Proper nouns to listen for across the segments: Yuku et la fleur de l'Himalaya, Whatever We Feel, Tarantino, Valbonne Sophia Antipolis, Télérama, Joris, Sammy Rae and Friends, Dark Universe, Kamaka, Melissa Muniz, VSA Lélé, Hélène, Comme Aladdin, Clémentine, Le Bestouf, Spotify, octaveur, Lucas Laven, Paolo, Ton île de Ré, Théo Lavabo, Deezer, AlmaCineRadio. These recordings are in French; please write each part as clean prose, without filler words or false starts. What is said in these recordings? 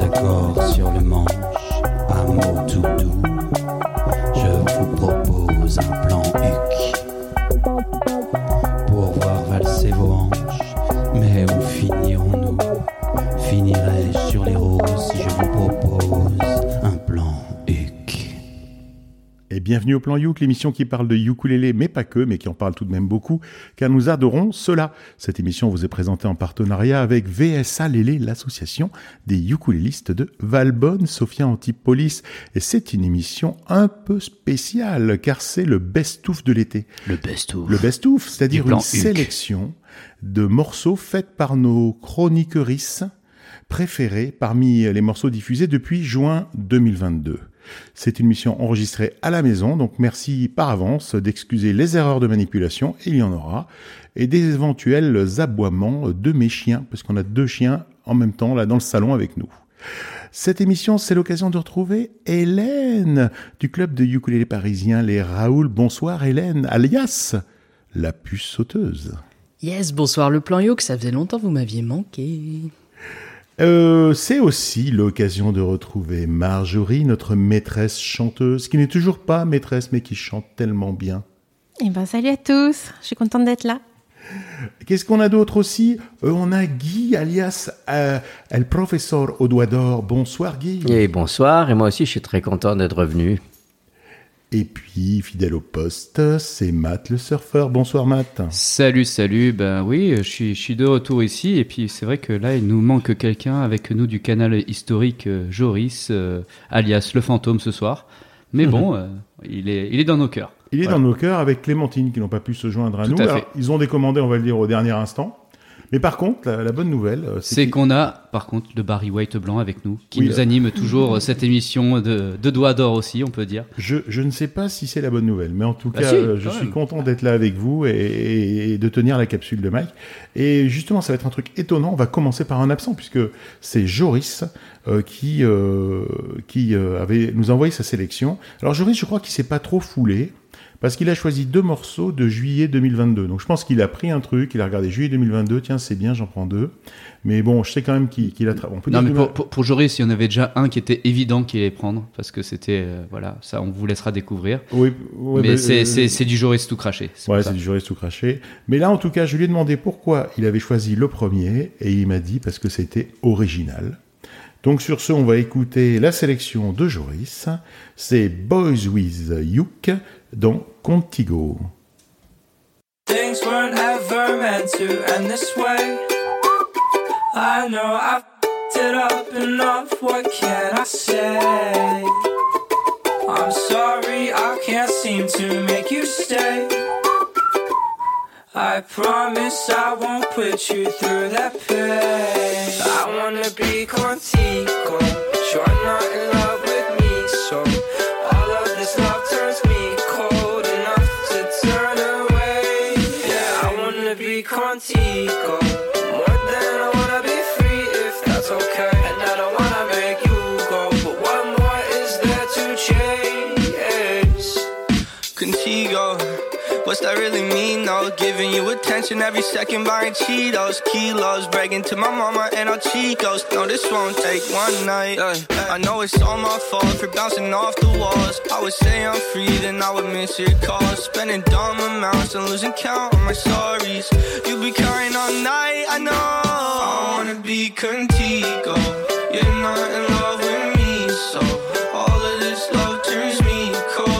des accords sur le manche, un mot tout doux. Je vous propose un plan Youk pour voir valser vos hanches. Mais où finirons-nous? Finirai-je sur les roses si je vous propose un plan Youk? Et bienvenue au Plan Youk, l'émission qui parle de ukulélé, mais pas que, mais qui en parle tout de même beaucoup, car nous adorons cela. Cette émission vous est présentée en partenariat avec VSA Lélé, l'association des ukulélistes de Valbonne Sophia Antipolis. Et c'est une émission un peu spéciale, car c'est le Bestouf de l'été. Le Bestouf. Le Bestouf, c'est-à-dire une sélection de morceaux faits par nos chroniqueuristes préférés parmi les morceaux diffusés depuis juin 2022. C'est une mission enregistrée à la maison, donc merci par avance d'excuser les erreurs de manipulation, il y en aura, et des éventuels aboiements de mes chiens, parce qu'on a deux chiens en même temps là dans le salon avec nous. Cette émission, c'est l'occasion de retrouver Hélène du club de ukulélé parisien, les Raoul. Bonsoir Hélène, alias la puce sauteuse. Yes, bonsoir le Plan Youk, ça faisait longtemps, vous m'aviez manqué. C'est aussi l'occasion de retrouver Marjorie, notre maîtresse chanteuse, qui n'est toujours pas maîtresse, mais qui chante tellement bien. Eh ben, salut à tous, je suis contente d'être là. Qu'est-ce qu'on a d'autre aussi ? On a Guy, alias El Professeur au doigt d'or. Bonsoir Guy. Et bonsoir, et moi aussi je suis très content d'être revenu. Et puis, fidèle au poste, c'est Matt le surfeur. Bonsoir Matt. Salut, salut. Ben oui, je suis de retour ici. Et puis, c'est vrai que là, il nous manque quelqu'un avec nous du canal historique Joris, alias le fantôme ce soir. Mais bon, il est dans nos cœurs. Il est dans nos cœurs avec Clémentine qui n'ont pas pu se joindre à nous. Alors, ils ont décommandé, on va le dire, au dernier instant. Mais par contre, la bonne nouvelle... C'est qu'on a, par contre, le Barry White Blanc avec nous, qui nous anime toujours cette émission de doigts d'or aussi, on peut dire. Je ne sais pas si c'est la bonne nouvelle, mais en tout cas, si, je suis content d'être là avec vous et de tenir la capsule de Mike. Et justement, ça va être un truc étonnant. On va commencer par un absent, puisque c'est Joris qui nous a envoyé sa sélection. Alors Joris, je crois qu'il ne s'est pas trop foulé, parce qu'il a choisi deux morceaux de juillet 2022. Donc je pense qu'il a pris un truc, il a regardé juillet 2022, tiens c'est bien, j'en prends deux. Mais bon, je sais quand même qu'il a... Pour Joris, il y en avait déjà un qui était évident qu'il allait prendre, parce que c'était... voilà, ça on vous laissera découvrir. Oui, ouais, mais c'est du Joris tout craché. C'est du Joris tout craché. Mais là, en tout cas, je lui ai demandé pourquoi il avait choisi le premier, et il m'a dit parce que c'était original. Donc sur ce, on va écouter la sélection de Joris. C'est Boyswithuke dans Contigo. Things weren't ever meant to end this way. I know I've f***ed it up enough, what can I say? I'm sorry I can't seem to make you stay. I promise I won't put you through that pain. I wanna be contigo, but you're not in love with me, so all of this love turns me cold enough to turn away. Yeah, I wanna be contigo, more than I wanna be free, if that's okay. And I don't wanna make you go, but what more is there to change? Contigo. What's that really mean though? Giving you attention every second, buying Cheetos, kilos, bragging to my mama and all Chicos. No, this won't take one night. I know it's all my fault for bouncing off the walls. I would say I'm free, then I would miss your calls. Spending dumb amounts and losing count on my sorries. You'll be crying all night, I know. I wanna be contigo. You're not in love with me, so all of this love turns me cold.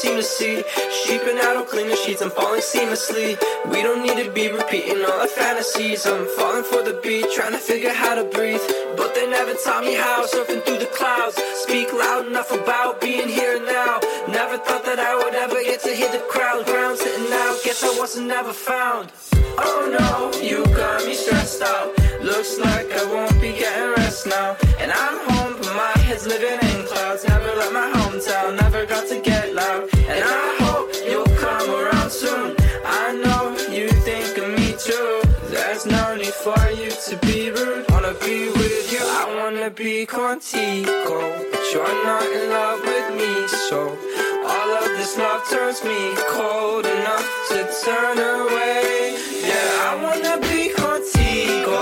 Seem to see sheep and I don't clean the sheets. I'm falling seamlessly. We don't need to be repeating all our fantasies. I'm falling for the beat, trying to figure how to breathe, but they never taught me how. Surfing through the clouds, speak loud enough about being here and now. Never thought that I would ever get to hear the crowd ground sitting out. Guess I wasn't ever found. Oh no, you got me stressed out. Looks like I won't be getting rest now. And I'm home, but my head's living in clouds. Never left my hometown, never got to get loud. And I hope you'll come around soon. I know you think of me too. There's no need for you to be rude. On a wanna be with you, I wanna be Contigo, but you're not in love with me, so all of this love turns me cold enough to turn away. Yeah, I wanna be Contigo,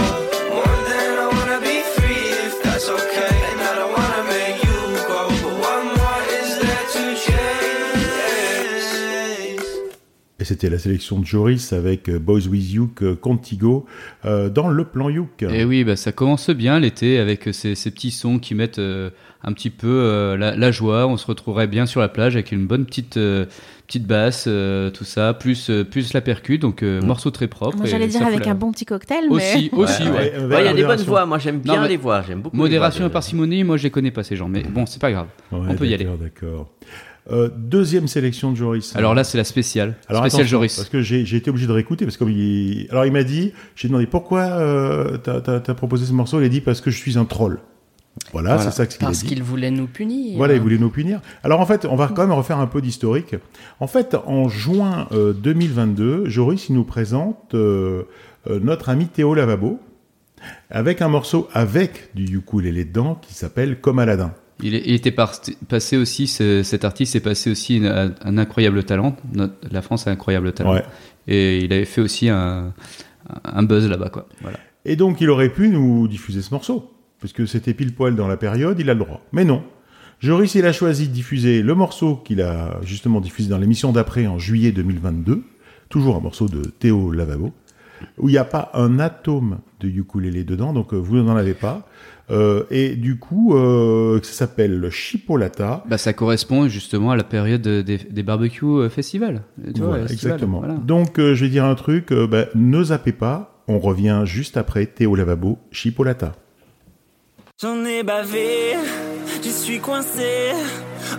more than I wanna be free, if that's okay. And I don't wanna make you go, but what more is there to change? Et c'était la sélection de Joris avec Boyswithuke, Contigo, dans le plan Youk. Et oui, bah, ça commence bien l'été avec ces petits sons qui mettent un petit peu la joie. On se retrouverait bien sur la plage avec une bonne petite basse, tout ça, plus la percu, donc morceau très propre. Moi, j'allais dire avec un bon petit cocktail, mais... Aussi, ouais. Il y a des bonnes voix, moi j'aime bien les voix, j'aime beaucoup. Modération et parcimonie, moi je les connais pas ces gens, mais bon, c'est pas grave, ouais, on peut y aller. D'accord. Deuxième sélection de Joris. Alors là, c'est la spéciale. Alors, spéciale Joris. Parce que j'ai été obligé de réécouter parce que alors il m'a dit, j'ai demandé pourquoi t'as proposé ce morceau. Il a dit parce que je suis un troll. Voilà, c'est ça ce qu'il a dit. Parce qu'il voulait nous punir. Voilà, il voulait nous punir. Alors en fait, on va quand même refaire un peu d'historique. En fait, en juin 2022, Joris il nous présente notre ami Théo Lavabo avec un morceau avec du ukulélé dedans qui s'appelle Comme Aladdin. Cet artiste est passé aussi un incroyable talent. La France a un incroyable talent. Ouais. Et il avait fait aussi un buzz là-bas, quoi. Voilà. Et donc, il aurait pu nous diffuser ce morceau, puisque c'était pile poil dans la période, il a le droit. Mais non. Joris, il a choisi de diffuser le morceau qu'il a justement diffusé dans l'émission d'après en juillet 2022. Toujours un morceau de Théo Lavabo, où il n'y a pas un atome de ukulélé dedans, donc vous n'en avez pas. Et du coup, ça s'appelle Chipolata. Bah, ça correspond justement à la période des barbecues festivals. Exactement. Voilà. Donc, je vais dire un truc, ne zappez pas, on revient juste après Théo Lavabo, Chipolata. J'en ai bavé, j'y suis coincé,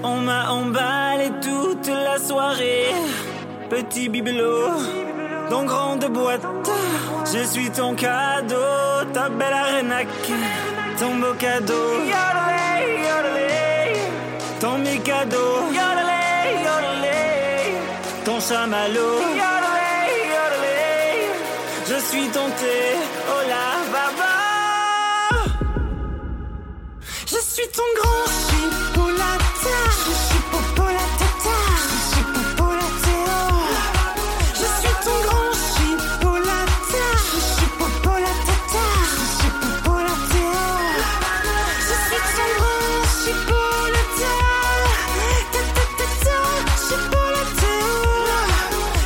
on m'a emballé toute la soirée. Petit bibelot, dans grande boîte, je suis ton cadeau, ta belle arénaque. Ton beau cadeau, yodelé, yodelé. Ton mikado, yodelé, yodelé. Ton chamallow, yodelé, yodelé. Je suis tenté, oh la baba. Je suis ton grand chipolata, je suis popolatata, je suis popolatéo. Je suis ton grand chipolata, je suis popolatata, je suis popolatéo. Je suis ton grand chipolata, tatatatata, chipolatéo.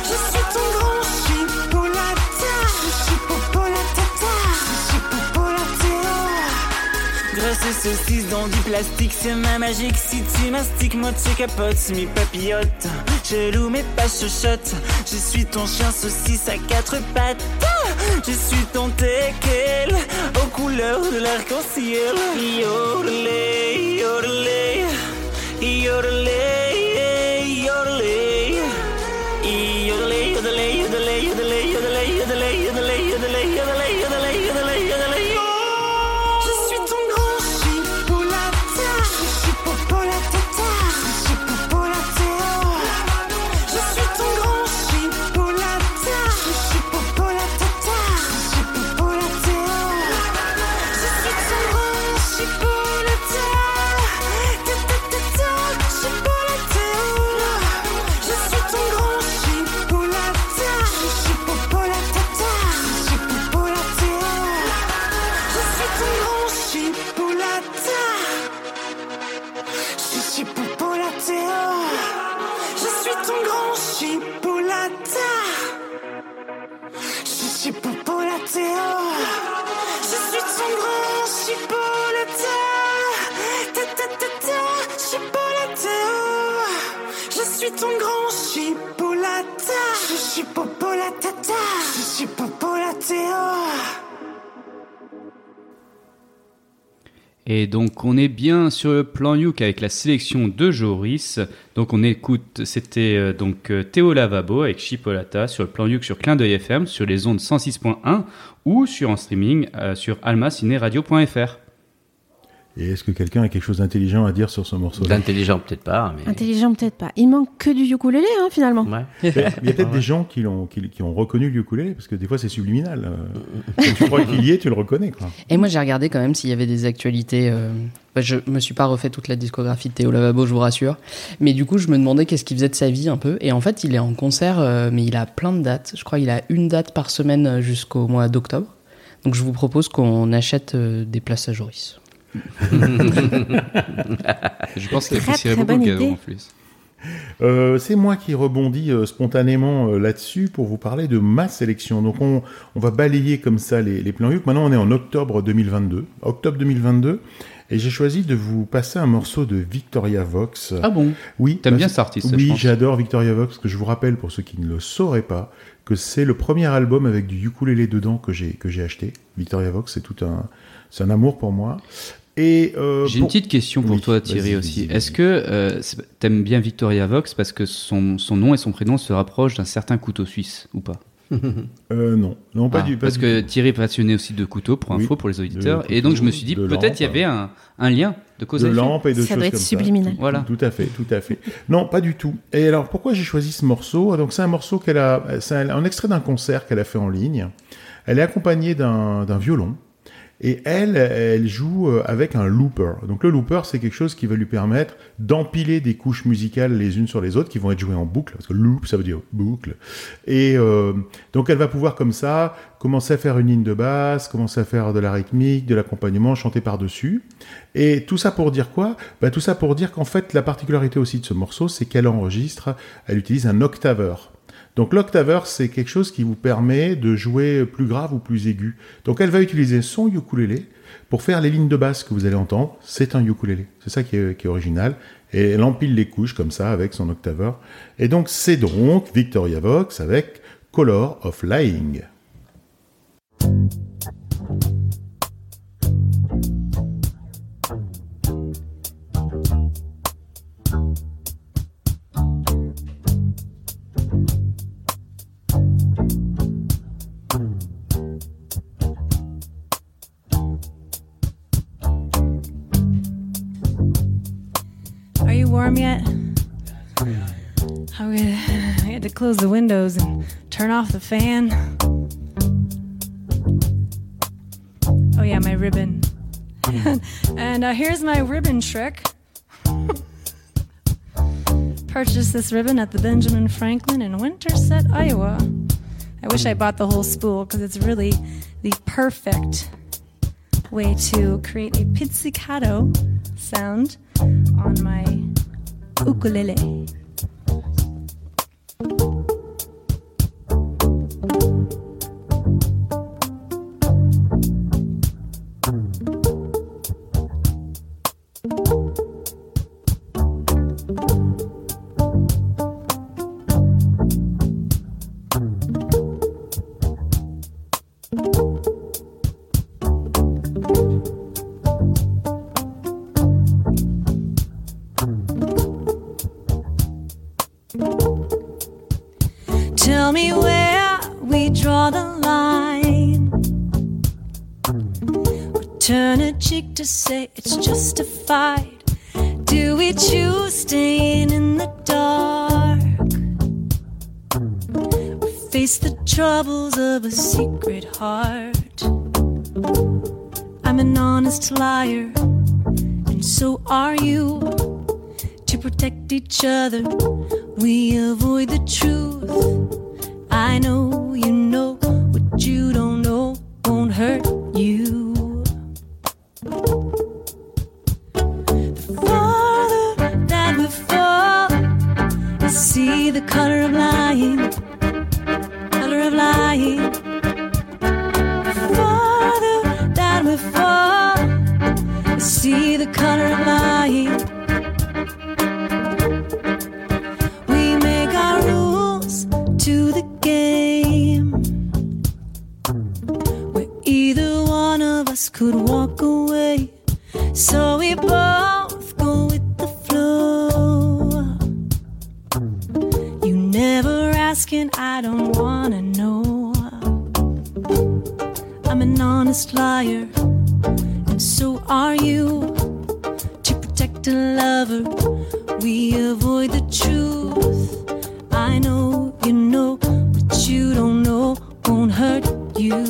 Je suis ton grand chipolata, je suis popolatata, je suis popolatéo. Graisse saucisse dans du plastique, c'est ma magique. Si tu mastiques, moi tu capotes, mi papillote. Je loue mes pas chuchotes. Je suis ton chien saucisse à quatre pattes. Je suis ton teckel aux couleurs de l'arc-en-ciel. Yodelé, yodelé, yodelé, yodelé. Yodelé, yodelé, yodelé, yodelé, yodelé, yodelé, yodelé, yodelé, yodelé, yodelé, yodelé, yodelé. Je suis ton grand chipolata, je suis popolatata, je suis popolatéo. Je suis ton grand chipolata, je suis popolatata, je suis popolatéo. Je suis ton grand chipolata, tatatata, chipolatéo. Je suis ton grand chipolata, je suis popolatata, je suis popolatéo. Je suis ton grand chipolata, je suis popolatéo. Je suis ton grand chipolata, je suis popolatéo. Je suis ton grand chipolata, tatatata, chipolatéo. Je suis ton grand chipolata, je suis popolatata, je suis popolatéo. Et donc, on est bien sur le plan Youk avec la sélection de Joris. Donc, on écoute, c'était Théo Lavabo avec Chipolata sur le plan Youk sur Clin d'œil FM, sur les ondes 106.1 ou sur en streaming sur AlmaCineRadio.fr. Et est-ce que quelqu'un a quelque chose d'intelligent à dire sur ce morceau-là ? D'intelligent, peut-être pas. Mais... Intelligent, peut-être pas. Il manque que du ukulélé, hein, finalement. Ouais. Il y a peut-être des gens qui ont reconnu le ukulélé, parce que des fois, c'est subliminal. Quand tu crois qu'il y est, tu le reconnais, quoi. Et moi, j'ai regardé quand même s'il y avait des actualités... Je me suis pas refait toute la discographie de Théo Lavabo, je vous rassure. Mais du coup, je me demandais qu'est-ce qu'il faisait de sa vie un peu. Et en fait, il est en concert, mais il a plein de dates. Je crois qu'il a une date par semaine jusqu'au mois d'octobre. Donc, je vous propose qu'on achète des places à Joris. Je pense qu'il apprécierait beaucoup le cadeau en plus. C'est moi qui rebondis spontanément là-dessus pour vous parler de ma sélection. Donc on va balayer comme ça les plans Youk. Maintenant on est en octobre 2022 et j'ai choisi de vous passer un morceau de Victoria Vox. Ah bon ? Oui. T'aimes bien cet artiste ? Oui, j'adore Victoria Vox, que je vous rappelle pour ceux qui ne le sauraient pas, que c'est le premier album avec du ukulélé dedans que j'ai acheté. Victoria Vox, c'est un amour pour moi. Et j'ai une petite question pour toi, Thierry, vas-y. Est-ce que t'aimes bien Victoria Vox parce que son nom et son prénom se rapprochent d'un certain couteau suisse, ou pas ? Non, pas du tout. Parce que Thierry est passionné aussi de couteaux, pour les auditeurs, et donc je me suis dit, peut-être il y avait un lien de cause à effet. De lampes et de choses comme ça. Ça doit être subliminal. Voilà. Tout à fait. Non, pas du tout. Et alors, pourquoi j'ai choisi ce morceau ? Donc, c'est un morceau c'est un extrait d'un concert qu'elle a fait en ligne. Elle est accompagnée d'un violon. Et elle joue avec un looper. Donc le looper, c'est quelque chose qui va lui permettre d'empiler des couches musicales les unes sur les autres qui vont être jouées en boucle, parce que loop, ça veut dire boucle. Et donc elle va pouvoir comme ça commencer à faire une ligne de basse, commencer à faire de la rythmique, de l'accompagnement, chanter par-dessus. Et tout ça pour dire quoi ? Tout ça pour dire qu'en fait, la particularité aussi de ce morceau, c'est elle utilise un octaveur. Donc l'octaveur, c'est quelque chose qui vous permet de jouer plus grave ou plus aigu. Donc elle va utiliser son ukulélé pour faire les lignes de basse que vous allez entendre. C'est un ukulélé, c'est ça qui est original. Et elle empile les couches comme ça avec son octaveur. Et donc c'est donc Victoria Vox avec Color of Lying. Warm yet? I had to close the windows and turn off the fan. Oh yeah, my ribbon. And here's my ribbon trick. Purchased this ribbon at the Benjamin Franklin in Winterset, Iowa. I wish I bought the whole spool because it's really the perfect way to create a pizzicato sound on my ukulele. Tell me where we draw the line, or turn a cheek to say it's justified. Do we choose staying in the dark, or face the troubles of a secret heart? I'm an honest liar, and so are you. To protect each other, we avoid the truth. I know you know what you don't know won't hurt you. The farther that we fall, we see the color of lying, color of lying. The farther that we fall, we see the color of lying. Could walk away, so we both go with the flow. You never ask and I don't wanna know. I'm an honest liar, and so are you. To protect a lover, we avoid the truth. I know you know what you don't know won't hurt you.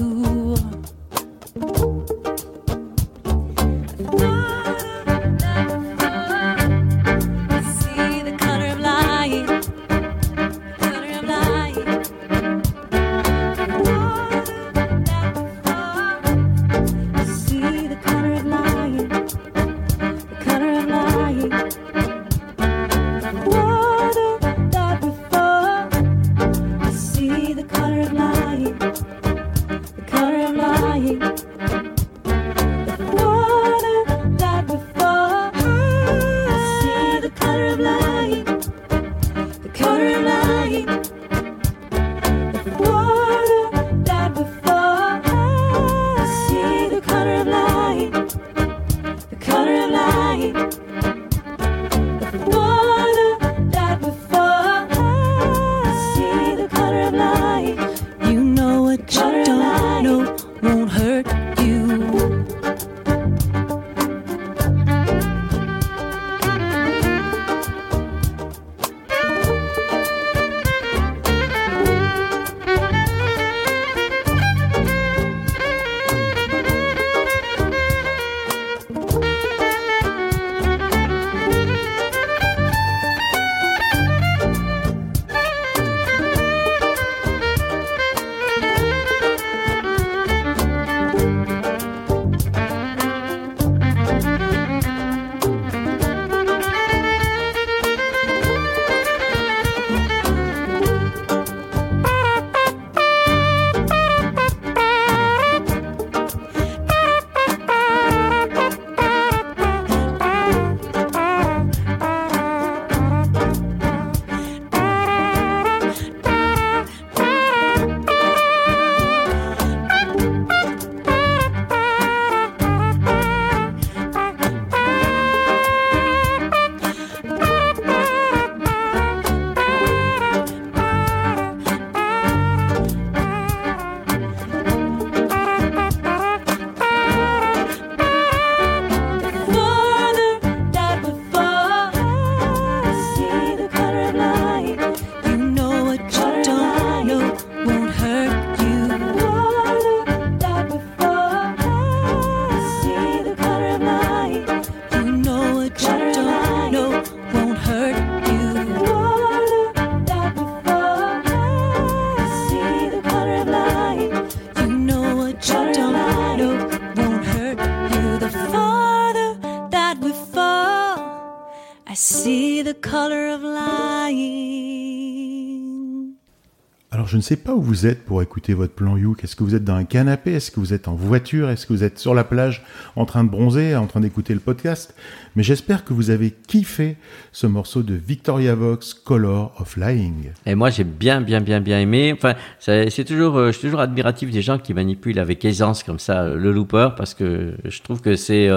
Je ne sais pas où vous êtes pour écouter votre plan Youk. Est-ce que vous êtes dans un canapé? Est-ce que vous êtes en voiture? Est-ce que vous êtes sur la plage en train de bronzer, en train d'écouter le podcast? Mais j'espère que vous avez kiffé ce morceau de Victoria Vox, Color of Lying. Et moi, j'ai bien aimé. Enfin, c'est toujours, je suis toujours admiratif des gens qui manipulent avec aisance comme ça le looper, parce que je trouve que c'est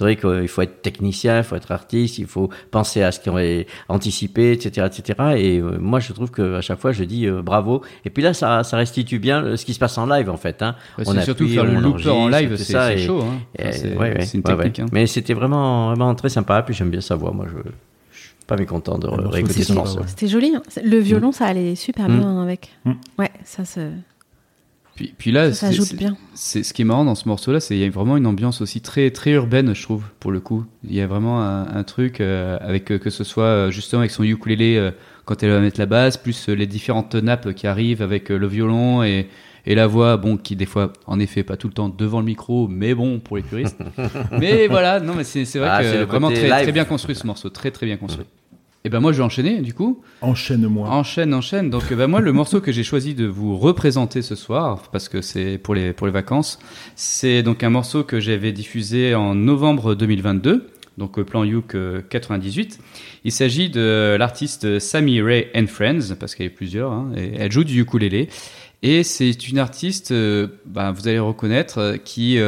vrai qu'il faut être technicien, il faut être artiste, il faut penser à ce qu'on est anticipé, etc., etc. Et moi, je trouve que à chaque fois, je dis bravo. Et puis là, ça restitue bien ce qui se passe en live, en fait. Hein. Ouais, on a surtout pu, faire le looper en live, c'est chaud. Hein. Enfin, c'est une technique. Ouais. Hein. Mais c'était vraiment très sympa. Puis j'aime bien sa voix. Moi, je suis pas mécontent de réécouter ce morceau. C'était joli. Hein. Le violon, ça allait super bien avec. Ouais, ça se. Puis là, ça s'ajoute bien. C'est ce qui est marrant dans ce morceau-là, c'est qu'il y a vraiment une ambiance aussi très très urbaine, je trouve, pour le coup. Il y a vraiment un truc avec que ce soit justement avec son ukulélé quand elle va mettre la basse, plus les différentes nappes qui arrivent avec le violon et la voix, bon, qui des fois, en effet, pas tout le temps devant le micro, mais bon, pour les puristes. Mais voilà, non, mais c'est vrai que c'est vraiment très live. Très bien construit ce morceau, très très bien construit. Et ben moi je vais enchaîner du coup. Enchaîne-moi. Enchaîne. Donc ben moi le morceau que j'ai choisi de vous représenter ce soir, parce que c'est pour les vacances, c'est donc un morceau que j'avais diffusé en novembre 2022, donc Plan Youk 98. Il s'agit de l'artiste Sammy Rae and Friends, parce qu'elle est plusieurs, hein, et elle joue du ukulélé. Et c'est une artiste, vous allez reconnaître, qui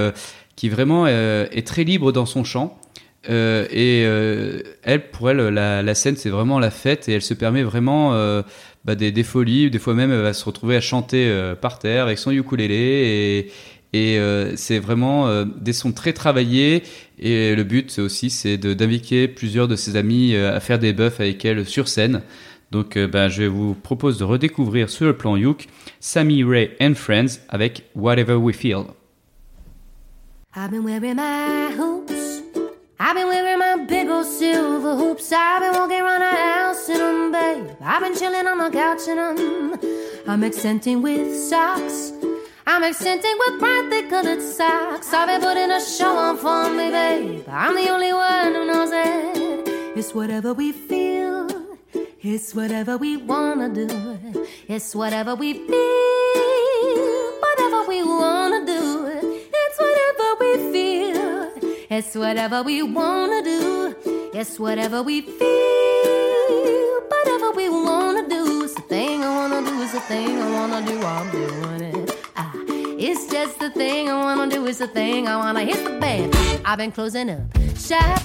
vraiment est très libre dans son chant. Elle, pour elle, la scène, c'est vraiment la fête, et elle se permet vraiment des folies. Des fois même, elle va se retrouver à chanter par terre avec son ukulélé, et c'est vraiment des sons très travaillés, et le but aussi c'est d'inviter plusieurs de ses amis à faire des buffs avec elle sur scène. Donc je vous propose de redécouvrir sur le plan Youk Sammy Rae and Friends avec Whatever We Feel. I've been wearing my hoops, I've been wearing my big old silver hoops, I've been walking around the house in them, babe, I've been chilling on the couch in them. I'm accenting with socks, I'm accenting with brightly colored socks, I've been putting a show on for me, babe, I'm the only one who knows it. It's whatever we feel, it's whatever we wanna do, it's whatever we feel, whatever we wanna do, it's whatever we feel, it's whatever we wanna do, it's whatever we feel, whatever we wanna do, it's the thing I wanna do, it's the thing I wanna do, I'm doing it. It's just the thing I wanna do, it's the thing I wanna hit the band. I've been closing up shop,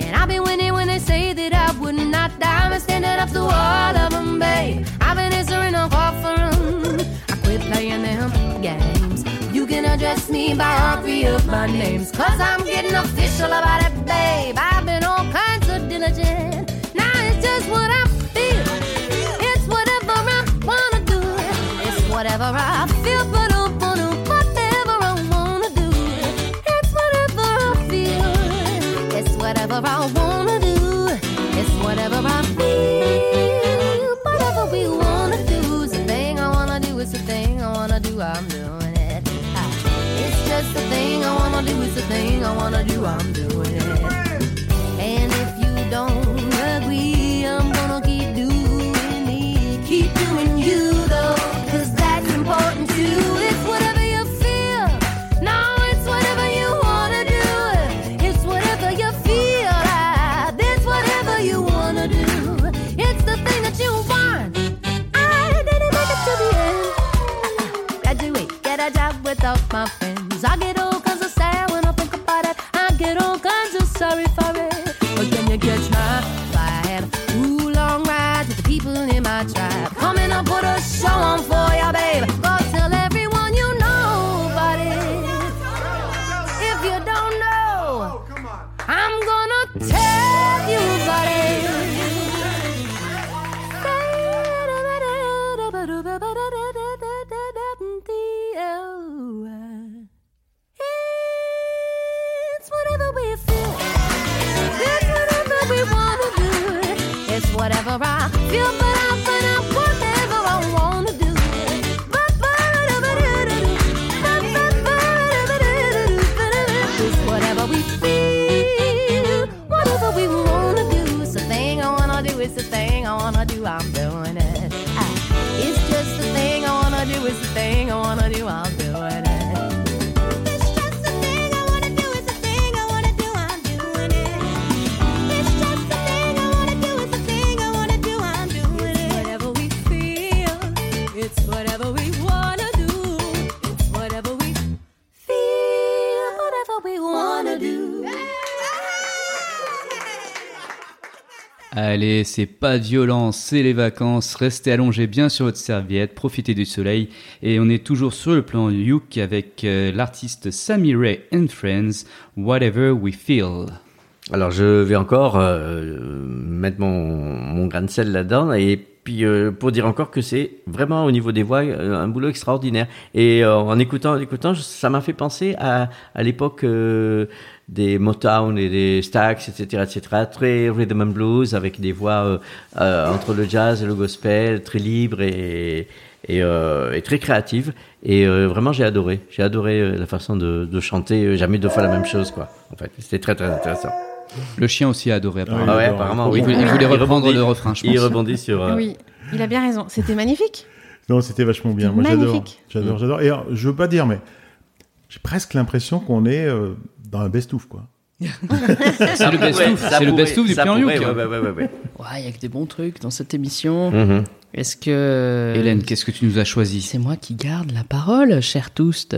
and I've been winning when they say that I would not die. I've been standing up to all of them, babe, I've been answering a call for them. I quit playing them games, you can address me by all three of my names, cause I'm getting official about it, babe. I've been all kinds of diligent, now it's just what I feel, it's whatever I wanna do, it's whatever I feel, but I wanna, whatever I wanna do, it's whatever I feel, it's whatever I wanna do, it's whatever I feel, whatever we wanna do, it's the thing I wanna do, it's the thing I wanna do, I'm doing it. It's just the thing I wanna do, it's the thing I wanna do, I'm doing it. And if you don't agree, I'm gonna keep doing me, keep doing you though, cause that's important too. It's whatever you feel, no, it's whatever you wanna do, it's whatever you feel, it's whatever you wanna do, it's the thing that you want. I did it like it to the end, graduate, get a job without my friends, I get old cause I'm sad when I think about it, I get all kinds of sorry for it. But can you catch my vibe? Ooh, long rides with the people in my tribe, coming up with a show on for ya, babe, go tell everyone you know about it. If you don't know, I'm gonna tell you about it. It's whatever we feel, it's whatever we wanna do, it's whatever I feel, but I, whatever I wanna do, it's whatever we feel, whatever we wanna do, it's the thing I wanna do, it's the thing I wanna do, I'm doing it. It's just the thing I wanna do, it's the thing I wanna do, I'm doing it. Allez, c'est pas violent, c'est les vacances, restez allongés bien sur votre serviette, profitez du soleil, et on est toujours sur le plan Youk avec l'artiste Sammy Rae and Friends, Whatever We Feel. Alors je vais encore mettre mon grain de sel là-dedans, et puis pour dire encore que c'est vraiment au niveau des voix un boulot extraordinaire, et en écoutant, ça m'a fait penser à l'époque... des Motown et des Stax, etc., très rhythm and blues, avec des voix entre le jazz et le gospel, très libres et très créatives. Et vraiment, j'ai adoré la façon de chanter, jamais deux fois la même chose, quoi. En fait, c'était très, très intéressant. Le chien aussi a adoré, apparemment. Oui, apparemment, oui. Il voulait reprendre le refrain, je pense. Il rebondit sur... Oui, il a bien raison. C'était magnifique. Non, c'était vachement bien. Moi, magnifique. J'adore. Et alors, je veux pas dire, mais j'ai presque l'impression qu'on est... dans un Bestouf, quoi. C'est le Bestouf, ouais, c'est le Bestouf du Plan Youk. Ouais. Il y a que des bons trucs dans cette émission. Mm-hmm. Est-ce que... Hélène, qu'est-ce que tu nous as choisi ? C'est moi qui garde la parole, cher Toust.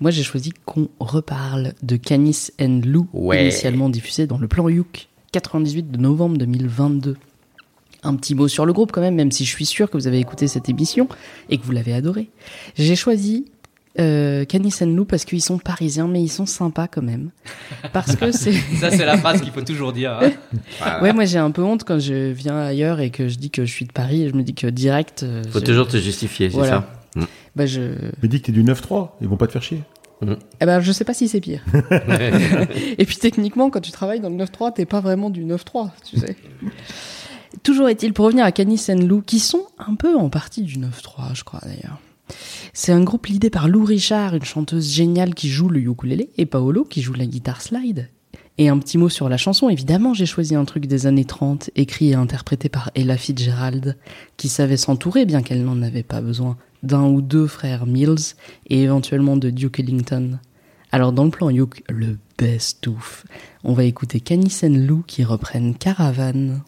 Moi, j'ai choisi qu'on reparle de Canis and Lou, initialement diffusé dans le Plan Youk, 98 de novembre 2022. Un petit mot sur le groupe, quand même si je suis sûre que vous avez écouté cette émission et que vous l'avez adoré. J'ai choisi Canis and Lou parce qu'ils sont parisiens mais ils sont sympas quand même parce que c'est ça c'est la phrase qu'il faut toujours dire hein. Voilà. Ouais, moi j'ai un peu honte quand je viens ailleurs et que je dis que je suis de Paris et je me dis que direct faut toujours te justifier, c'est voilà. Ça bah, mais dis que t'es du 9-3, ils vont pas te faire chier. Eh ben, je sais pas si c'est pire. Et puis techniquement quand tu travailles dans le 9-3 t'es pas vraiment du 9-3, tu sais. Toujours est-il, pour revenir à Canis and Lou, qui sont un peu en partie du 9-3 je crois d'ailleurs. C'est un groupe lidé par Lou Richard, une chanteuse géniale qui joue le ukulélé, et Paolo qui joue la guitare slide. Et un petit mot sur la chanson, évidemment j'ai choisi un truc des années 30, écrit et interprété par Ella Fitzgerald, qui savait s'entourer bien qu'elle n'en avait pas besoin, d'un ou deux frères Mills, et éventuellement de Duke Ellington. Alors dans le plan Youk, le Bestouf, on va écouter Canis and Lou qui reprennent Caravane.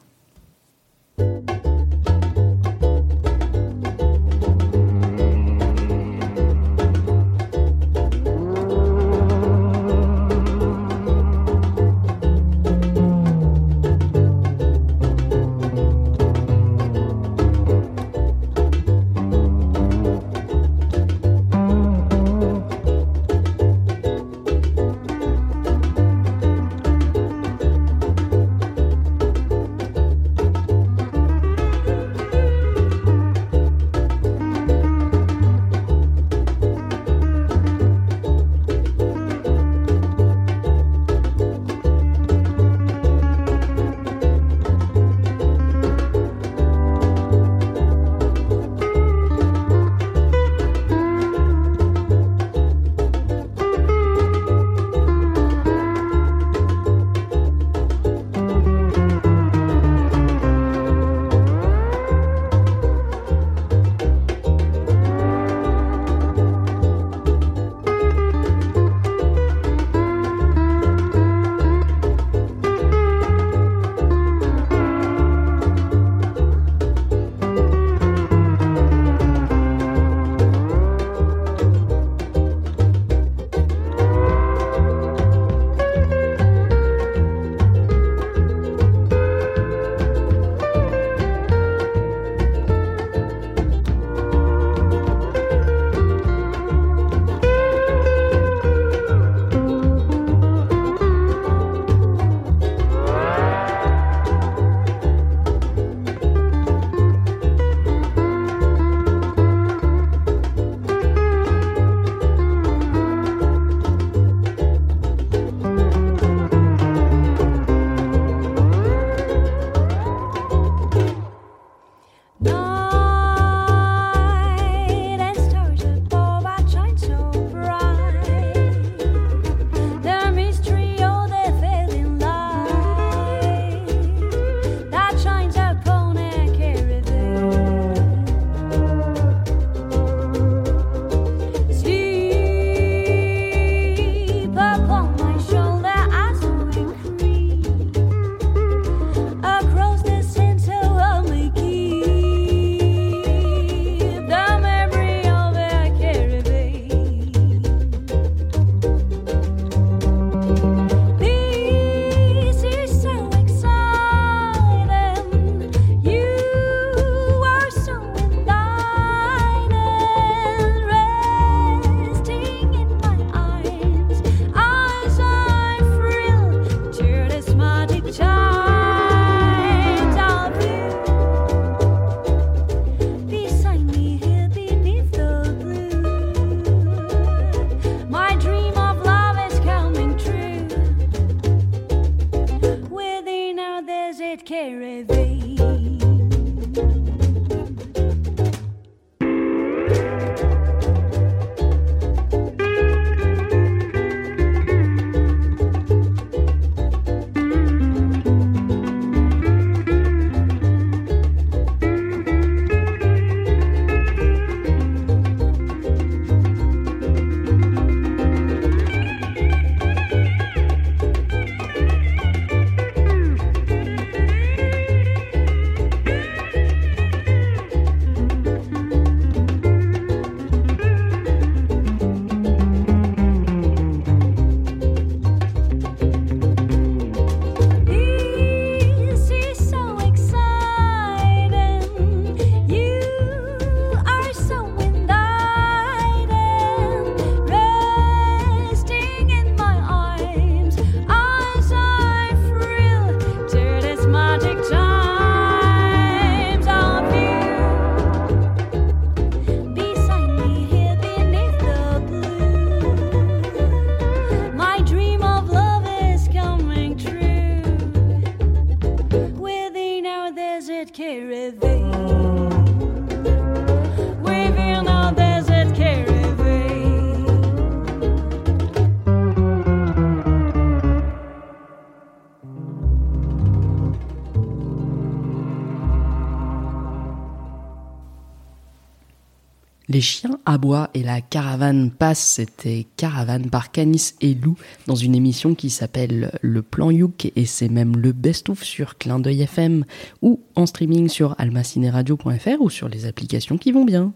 Les chiens aboient et la caravane passe. C'était Caravane par Canis et Lou dans une émission qui s'appelle Le Plan Youk et c'est même Le Bestouf sur Clin d'œil FM ou en streaming sur AlmaCineRadio.fr ou sur les applications qui vont bien.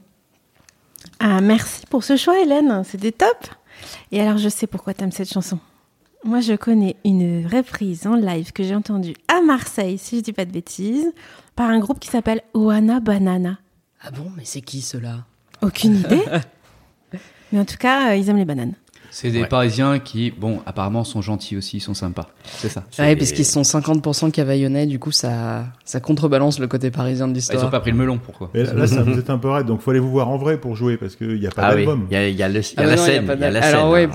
Ah, merci pour ce choix, Hélène. C'était top. Et alors, je sais pourquoi t'aimes cette chanson. Moi, je connais une reprise en live que j'ai entendue à Marseille, si je dis pas de bêtises, par un groupe qui s'appelle Oana Banana. Ah bon, mais c'est qui ceux-là ? Aucune idée. Mais en tout cas, ils aiment les bananes. C'est des Parisiens qui, bon, apparemment, sont gentils aussi, ils sont sympas. C'est ça. Ouais, parce qu'ils sont 50% cavaillonnais, du coup, ça contrebalance le côté parisien de l'histoire. Ils n'ont pas pris le melon, pourquoi ? Et là, ça vous est un peu raide, donc il faut aller vous voir en vrai pour jouer, parce qu'il n'y a pas d'album. Oui, il y a la scène. Alors oui,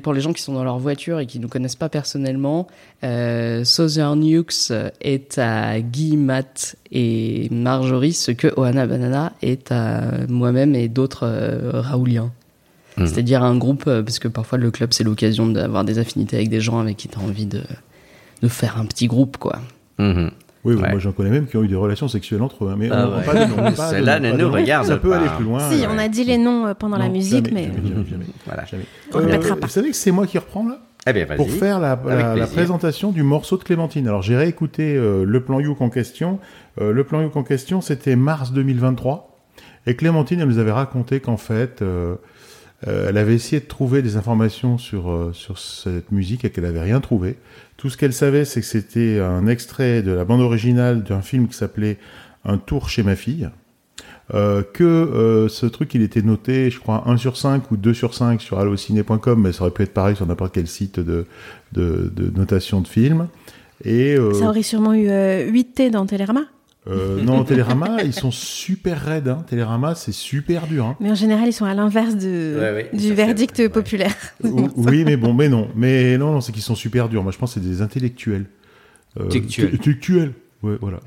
pour les gens qui sont dans leur voiture et qui ne nous connaissent pas personnellement, Southern Nukes est à Guy, Matt et Marjorie, ce que Oana Banana est à moi-même et d'autres Raouliens. C'est-à-dire un groupe, parce que parfois le club c'est l'occasion d'avoir des affinités avec des gens avec qui t'as envie de faire un petit groupe, quoi. Mmh. Oui, moi j'en connais même qui ont eu des relations sexuelles entre eux, mais on celle-là ne nous regarde pas. Ça peut aller plus loin. Si, on a dit les noms pendant la musique, jamais. Vous savez que c'est moi qui reprends là ? Eh bien, vas-y. Pour faire la présentation du morceau de Clémentine. Alors j'ai réécouté le plan Youk en question. Le plan Youk en question, c'était mars 2023, et Clémentine elle nous avait raconté qu'en fait elle avait essayé de trouver des informations sur cette musique et qu'elle n'avait rien trouvé. Tout ce qu'elle savait, c'est que c'était un extrait de la bande originale d'un film qui s'appelait « Un tour chez ma fille ». Ce truc, il était noté, je crois, 1 sur 5 ou 2 sur 5 sur allociné.com, mais ça aurait pu être pareil sur n'importe quel site de notation de film. Ça aurait sûrement eu 8T dans Télérama. Non, Télérama, ils sont super raides. Hein. Télérama, c'est super dur. Hein. Mais en général, ils sont à l'inverse du verdict populaire. Oui, mais non, c'est qu'ils sont super durs. Moi, je pense que c'est des intellectuels. Intellectuels. Ouais, voilà.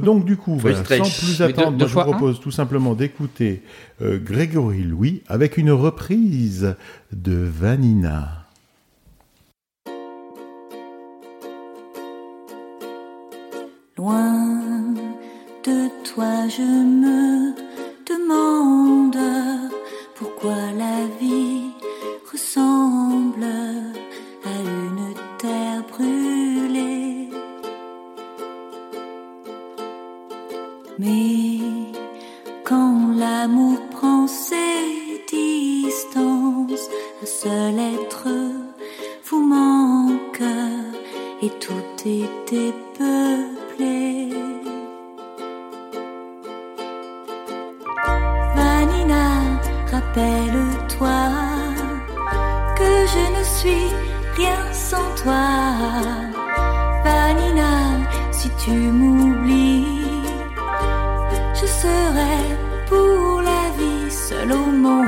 Donc, du coup, sans plus attendre, je vous propose tout simplement d'écouter Grégory Louis avec une reprise de Vanina. Loin de toi, je me demande pourquoi la vie ressemble à une terre brûlée. Mais quand l'amour prend ses distances, un seul être vous manque et tout est dépeuplé. Rappelle-toi que je ne suis rien sans toi. Vanina, si tu m'oublies, je serai pour la vie seule au monde.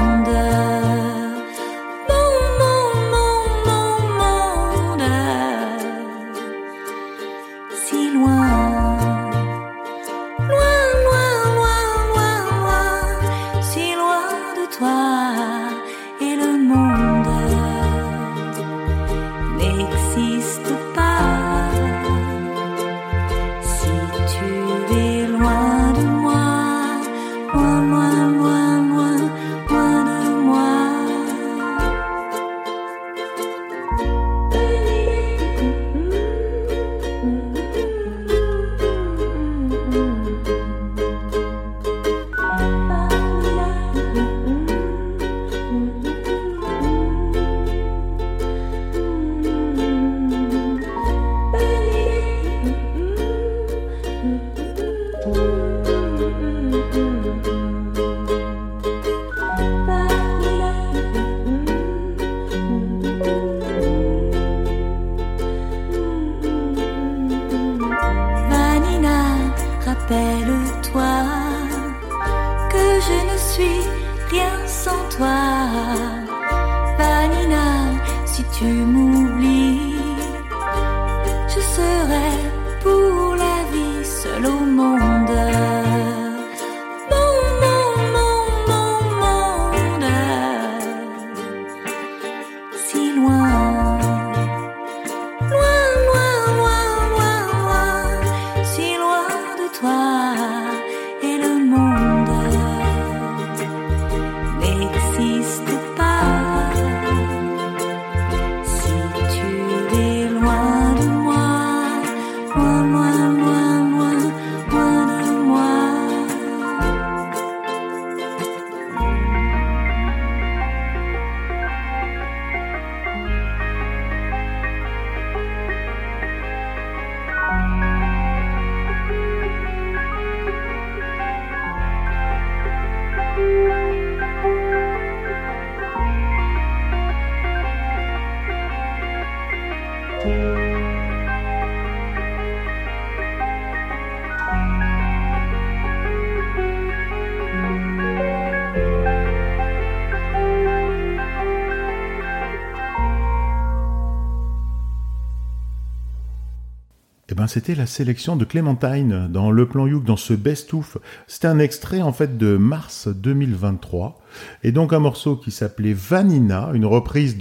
ben, c'était la sélection de Clémentine dans Le Plan Youk, dans ce Bestouf. C'était un extrait en fait de mars 2023. Et donc un morceau qui s'appelait Vanina, une reprise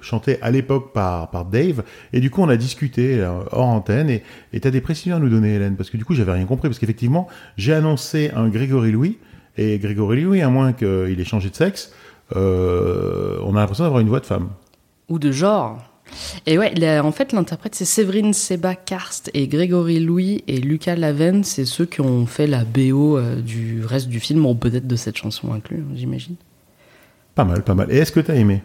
chantée à l'époque par Dave. Et du coup on a discuté hors antenne et t'as des précisions à nous donner, Hélène, parce que du coup j'avais rien compris, parce qu'effectivement j'ai annoncé un Grégory Louis, et Grégory Louis, à moins qu'il ait changé de sexe, on a l'impression d'avoir une voix de femme. Ou de genre. Et ouais, en fait l'interprète c'est Séverine Seba Karst, et Grégory Louis et Lucas Laven, c'est ceux qui ont fait la BO du reste du film, ou peut-être de cette chanson inclus, j'imagine. Pas mal, pas mal. Et est-ce que t'as aimé ?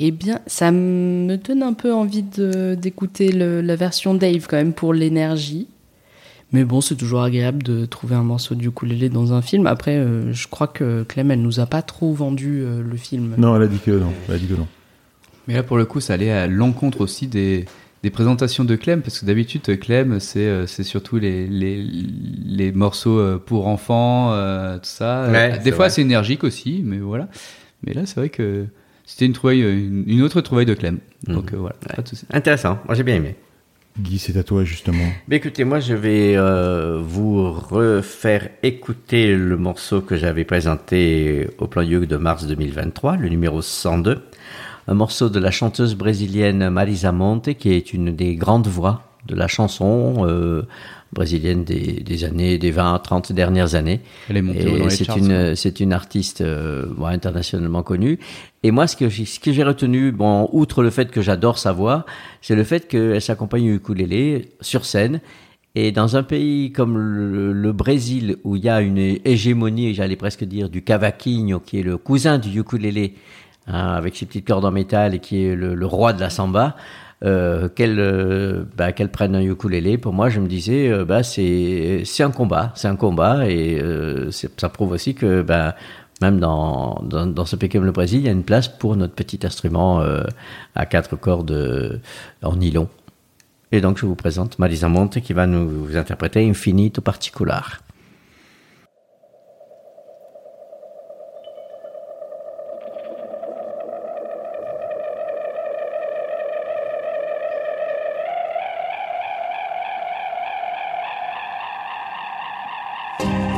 Eh bien, ça me donne un peu envie d'écouter la version Dave quand même pour l'énergie. Mais bon, c'est toujours agréable de trouver un morceau de ukulélé dans un film. Après, je crois que Clem, elle nous a pas trop vendu le film. Non, elle a dit que non. Mais là, pour le coup, ça allait à l'encontre aussi des présentations de Clem, parce que d'habitude, Clem, c'est surtout les morceaux pour enfants, tout ça. Ouais, des fois, vrai. C'est énergique aussi, mais voilà. Mais là, c'est vrai que c'était une autre trouvaille de Clem. Donc voilà, ouais. Pas de souci. Intéressant, moi j'ai bien aimé. Guy, c'est à toi justement. Mais écoutez, moi je vais vous refaire écouter le morceau que j'avais présenté au Plan Youk de mars 2023, le numéro 102. Un morceau de la chanteuse brésilienne Marisa Monte, qui est une des grandes voix de la chanson brésilienne des 20 à 30 dernières années. Elle est montée au Romain Lateltin. C'est une artiste internationalement connue. Et moi, ce que j'ai retenu, bon, outre le fait que j'adore sa voix, c'est le fait qu'elle s'accompagne au ukulélé sur scène. Et dans un pays comme le Brésil, où il y a une hégémonie, j'allais presque dire, du cavaquinho, qui est le cousin du ukulélé, avec ses petites cordes en métal, et qui est le roi de la samba, qu'elle prenne un ukulélé, pour moi je me disais c'est un combat, et ça prouve aussi que même dans ce pays comme le Brésil, il y a une place pour notre petit instrument à 4 cordes en nylon. Et donc je vous présente Marisa Monte, qui va vous interpréter Infinito Particulares. Thank you.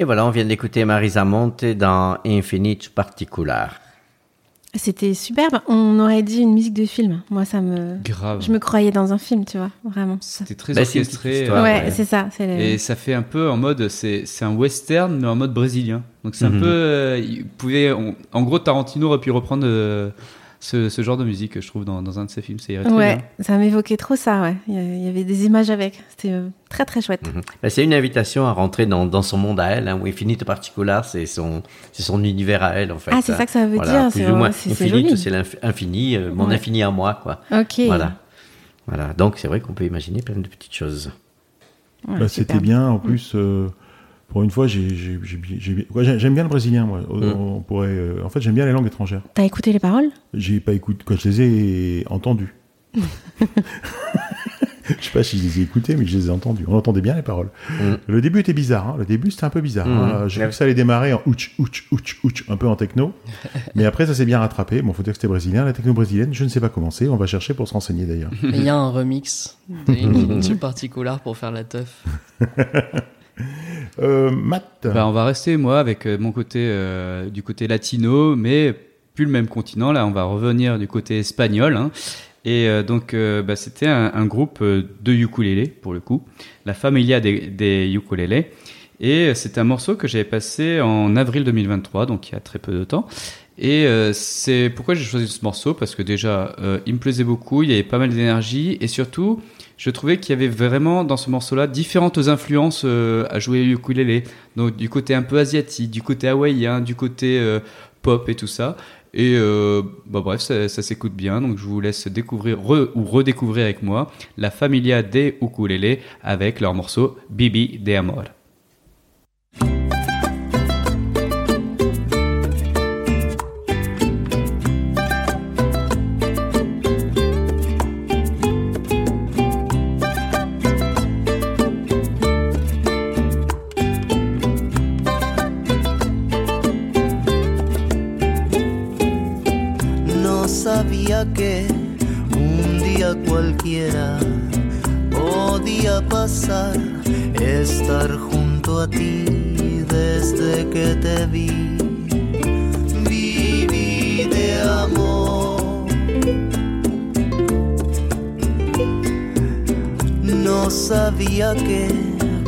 Et voilà, on vient d'écouter Marisa Monte dans Infinito Particulares. C'était superbe. On aurait dit une musique de film. Moi, ça me... Grave. Je me croyais dans un film, tu vois, vraiment. C'était très orchestré. C'est ouais, c'est ça. C'est le... Et ça fait un peu en mode... C'est un western, mais en mode brésilien. Donc, c'est un peu... en gros, Tarantino aurait pu reprendre... Ce genre de musique, je trouve, dans un de ses films, ça irait très bien. Ça m'évoquait trop ça, ouais. Il y avait des images avec. C'était très, très chouette. Mmh. C'est une invitation à rentrer dans son monde à elle, hein, où Infinito Particulares, c'est son univers à elle, en fait. Ah, c'est ça que ça veut dire. Plus ou moins. Infinito, c'est l'infini, mon infini à moi, quoi. OK. Voilà. Donc, c'est vrai qu'on peut imaginer plein de petites choses. Ouais, c'était bien, en plus... Pour une fois, j'aime bien le brésilien, moi. On pourrait, en fait, j'aime bien les langues étrangères. T'as écouté les paroles ? J'ai pas écouté, quand je les ai entendues. Je sais pas si je les ai écoutées, mais je les ai entendues. On entendait bien les paroles. Le début était bizarre. Hein. Le début, c'était un peu bizarre. J'ai cru que ça allait démarrer en ouch, un peu en techno. Mais après, ça s'est bien rattrapé. Bon, faut dire que c'était brésilien. La techno brésilienne, je ne sais pas comment c'est. On va chercher pour se renseigner, d'ailleurs. Il y a un remix d'une particulière pour faire la teuf. Matt. On va rester, moi, avec mon côté du côté latino, mais plus le même continent. Là, on va revenir du côté espagnol. Hein. Et donc, c'était un groupe de ukulélés, pour le coup, la Familia des ukulélés. Et c'est un morceau que j'avais passé en avril 2023, donc il y a très peu de temps. Et c'est pourquoi j'ai choisi ce morceau, parce que déjà, il me plaisait beaucoup, il y avait pas mal d'énergie, et surtout... Je trouvais qu'il y avait vraiment dans ce morceau-là différentes influences à jouer au ukulélé. Donc du côté un peu asiatique, du côté hawaïen, du côté pop et tout ça. Et bref, ça s'écoute bien. Donc je vous laisse découvrir ou redécouvrir avec moi la Familia des ukulélés avec leur morceau Viví de Amor. Que un día cualquiera podía pasar estar junto a ti desde que te vi. Viví de amor. No sabía que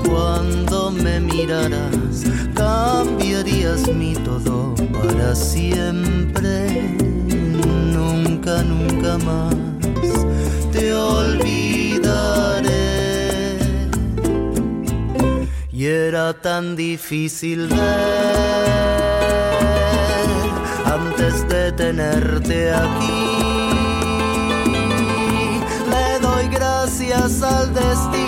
cuando me miraras cambiarías mi todo para siempre. Nunca más te olvidaré. Y era tan difícil ver antes de tenerte aquí. Le doy gracias al destino.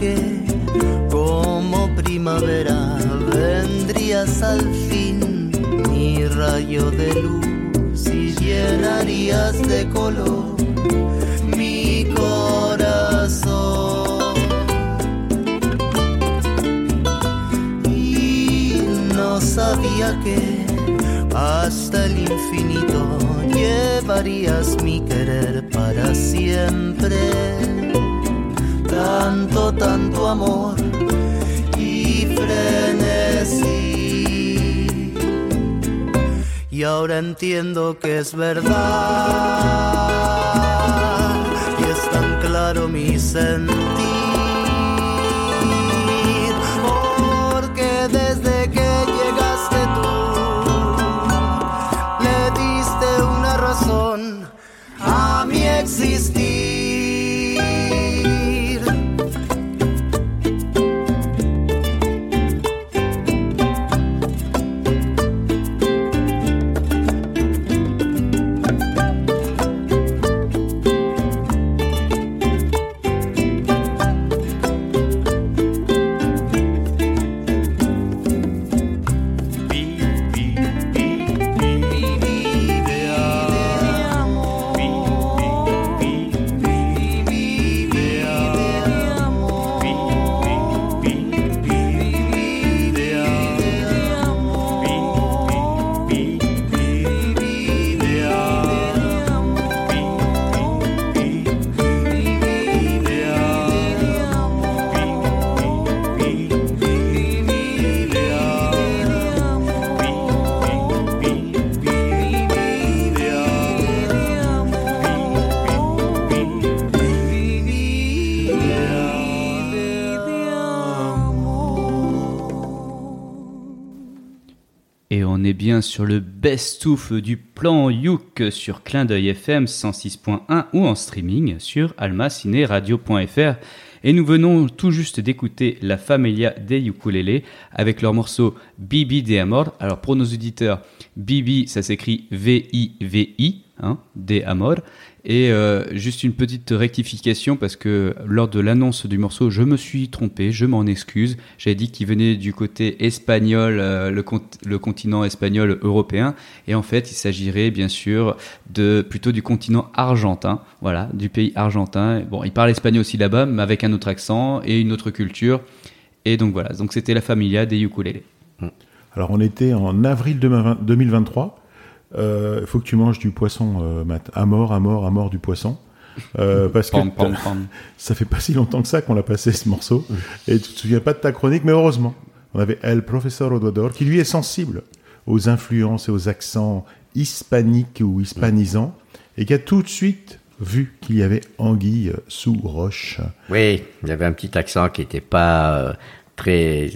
Que como primavera vendrías al fin mi rayo de luz y llenarías de color mi corazón. Y no sabía que hasta el infinito llevarías mi querer para siempre. Tanto, tanto amor y frenesí. Y ahora entiendo que es verdad y es tan claro mi sentir, porque desde que llegaste tú le diste una razón a mi existir. bien sur le Bestouf du Plan Youk sur Clin d'œil FM 106.1 ou en streaming sur AlmaCineRadio.fr. Et nous venons tout juste d'écouter la Familia des ukulélés avec leur morceau Viví de Amor. Alors pour nos auditeurs, Viví, ça s'écrit V-I-V-I, hein, de Amor. Et juste une petite rectification parce que lors de l'annonce du morceau, je me suis trompé, je m'en excuse. J'avais dit qu'il venait du côté espagnol, le continent espagnol européen. Et en fait, il s'agirait bien sûr plutôt du continent argentin, voilà, du pays argentin. Bon, il parle espagnol aussi là-bas, mais avec un autre accent et une autre culture. Et donc voilà, donc c'était la Familia des ukulélés. Alors on était en avril 2023. Faut que tu manges du poisson, Matt. À mort du poisson. Parce que ça fait pas si longtemps que ça qu'on l'a passé ce morceau. Et tu te souviens pas de ta chronique, mais heureusement, on avait El Professor Ododor qui lui est sensible aux influences et aux accents hispaniques ou hispanisants et qui a tout de suite vu qu'il y avait anguille sous roche. Oui, il y avait un petit accent qui était pas très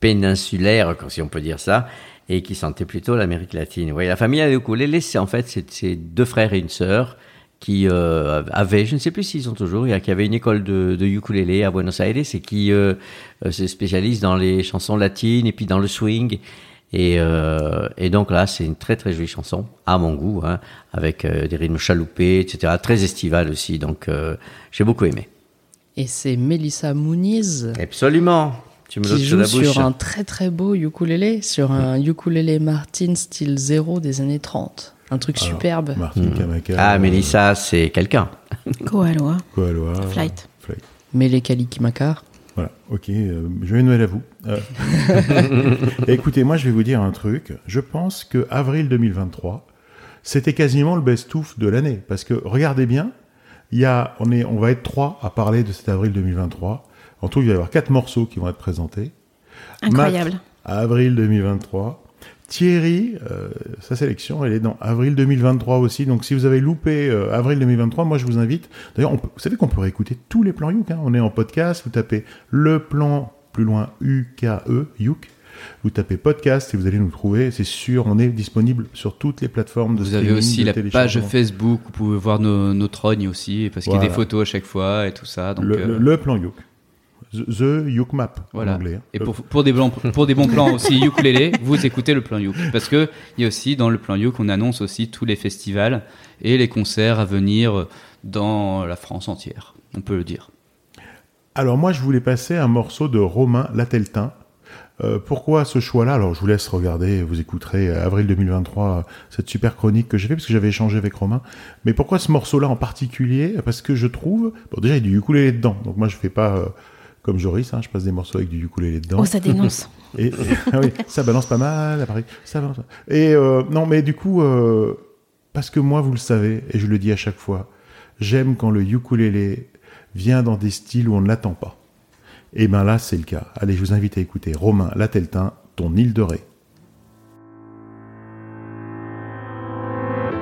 péninsulaire, si on peut dire ça. Et qui sentait plutôt l'Amérique latine. Oui, la famille des ukulélés, c'est en fait c'est deux frères et une sœur qui avaient, je ne sais plus s'ils ont toujours, qui avaient une école de ukulélé à Buenos Aires et qui se spécialise dans les chansons latines et puis dans le swing. Et donc là, c'est une très très jolie chanson, à mon goût, hein, avec des rythmes chaloupés, etc. Très estival aussi, donc j'ai beaucoup aimé. Et c'est Melissa Muniz. Absolument. Qui joue sur un très très beau ukulélé, sur un ukulélé Martin style 0 des années 30. Un truc superbe. Martin Kamaka. Ah, Mélissa, c'est quelqu'un. Koaloa. Flight. Mélé Kali Kimakar. Voilà, ok, joyeux Noël à vous. Écoutez, moi je vais vous dire un truc. Je pense que avril 2023, c'était quasiment le best-of de l'année. Parce que regardez bien, on va être 3 à parler de cet avril 2023. En tout, il va y avoir 4 morceaux qui vont être présentés. Incroyable. Matt, avril 2023. Thierry, sa sélection, elle est dans avril 2023 aussi. Donc, si vous avez loupé avril 2023, moi, je vous invite. D'ailleurs, vous savez qu'on peut réécouter tous les plans Youk. Hein. On est en podcast. Vous tapez le plan, plus loin, U-K-E, Youk. Vous tapez podcast et vous allez nous trouver. C'est sûr, on est disponible sur toutes les plateformes de streaming. Vous avez aussi la page Facebook. Vous pouvez voir nos trognes aussi, parce qu'il y a des photos à chaque fois et tout ça. Donc, le plan Youk. The Youk Map, voilà. En anglais. Hein. Et pour des bons plans aussi ukulélé, vous écoutez le plan Youk. Parce qu'il y a aussi, dans le plan Youk, on annonce aussi tous les festivals et les concerts à venir dans la France entière, on peut le dire. Alors moi, je voulais passer un morceau de Romain Lateltin. Pourquoi ce choix-là ? Alors je vous laisse regarder, vous écouterez avril 2023 cette super chronique que j'ai fait parce que j'avais échangé avec Romain. Mais pourquoi ce morceau-là en particulier ? Parce que je trouve... Bon, déjà, il y a du ukulélé dedans, donc moi, je fais pas... Comme Joris, hein, je passe des morceaux avec du ukulélé dedans. Oh, ça dénonce. Oui, ça balance pas mal, à Paris. Ça balance. Et non, mais du coup, parce que moi, vous le savez, et je le dis à chaque fois, j'aime quand le ukulélé vient dans des styles où on ne l'attend pas. Et bien là, c'est le cas. Allez, je vous invite à écouter Romain Lateltin, Ton île de Ré.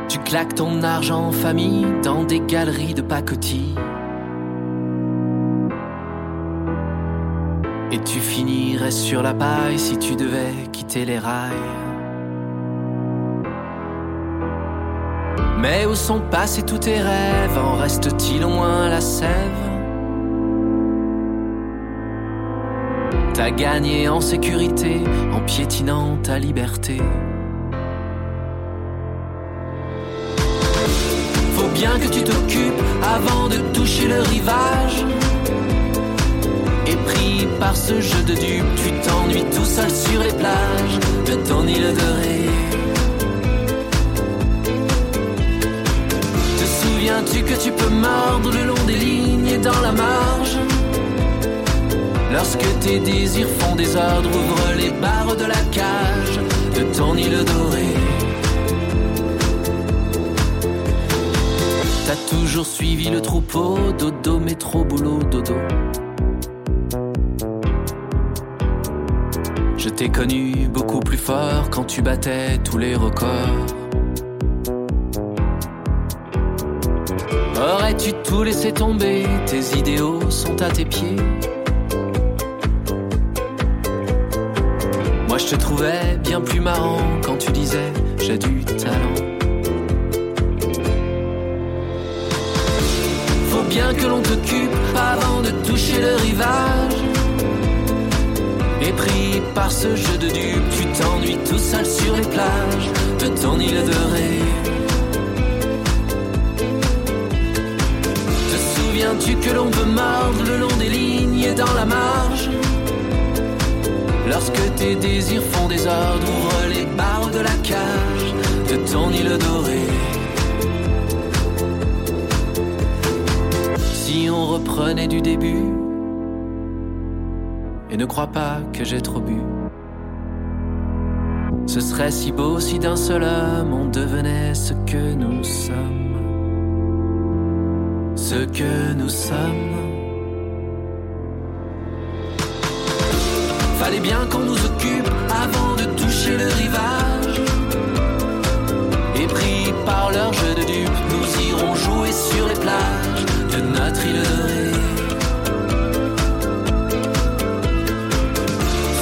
Tu claques ton argent en famille dans des galeries de pacotille. Et tu finirais sur la paille si tu devais quitter les rails. Mais où sont passés tous tes rêves ? En reste-t-il au moins la sève ? T'as gagné en sécurité, en piétinant ta liberté. Faut bien que tu t'occupes avant de toucher le rivage. Pris par ce jeu de dupes, tu t'ennuies tout seul sur les plages de ton île de Ré. Te souviens-tu que tu peux mordre le long des lignes et dans la marge ? Lorsque tes désirs font désordre, ouvre les barres de la cage de ton île dorée. T'as toujours suivi le troupeau, dodo, métro, boulot, dodo. Je t'ai connu beaucoup plus fort quand tu battais tous les records. Aurais-tu tout laissé tomber ? Tes idéaux sont à tes pieds. Moi Moi je te trouvais bien plus marrant quand tu disais j'ai du talent. Faut bien que l'on t'occupe avant de toucher le rivage. Et pris par ce jeu de dupes, tu t'ennuies tout seul sur les plages de ton île de Ré. Te souviens-tu que l'on peut mordre le long des lignes et dans la marge, lorsque tes désirs font désordre, ouvre les barres de la cage de ton île dorée. Si on reprenait du début, et ne crois pas que j'ai trop bu, ce serait si beau si d'un seul homme on devenait ce que nous sommes, ce que nous sommes. Fallait bien qu'on nous occupe avant de toucher le rivage. Et pris par leur jeu de dupes, nous irons jouer sur les plages de notre île de Ré.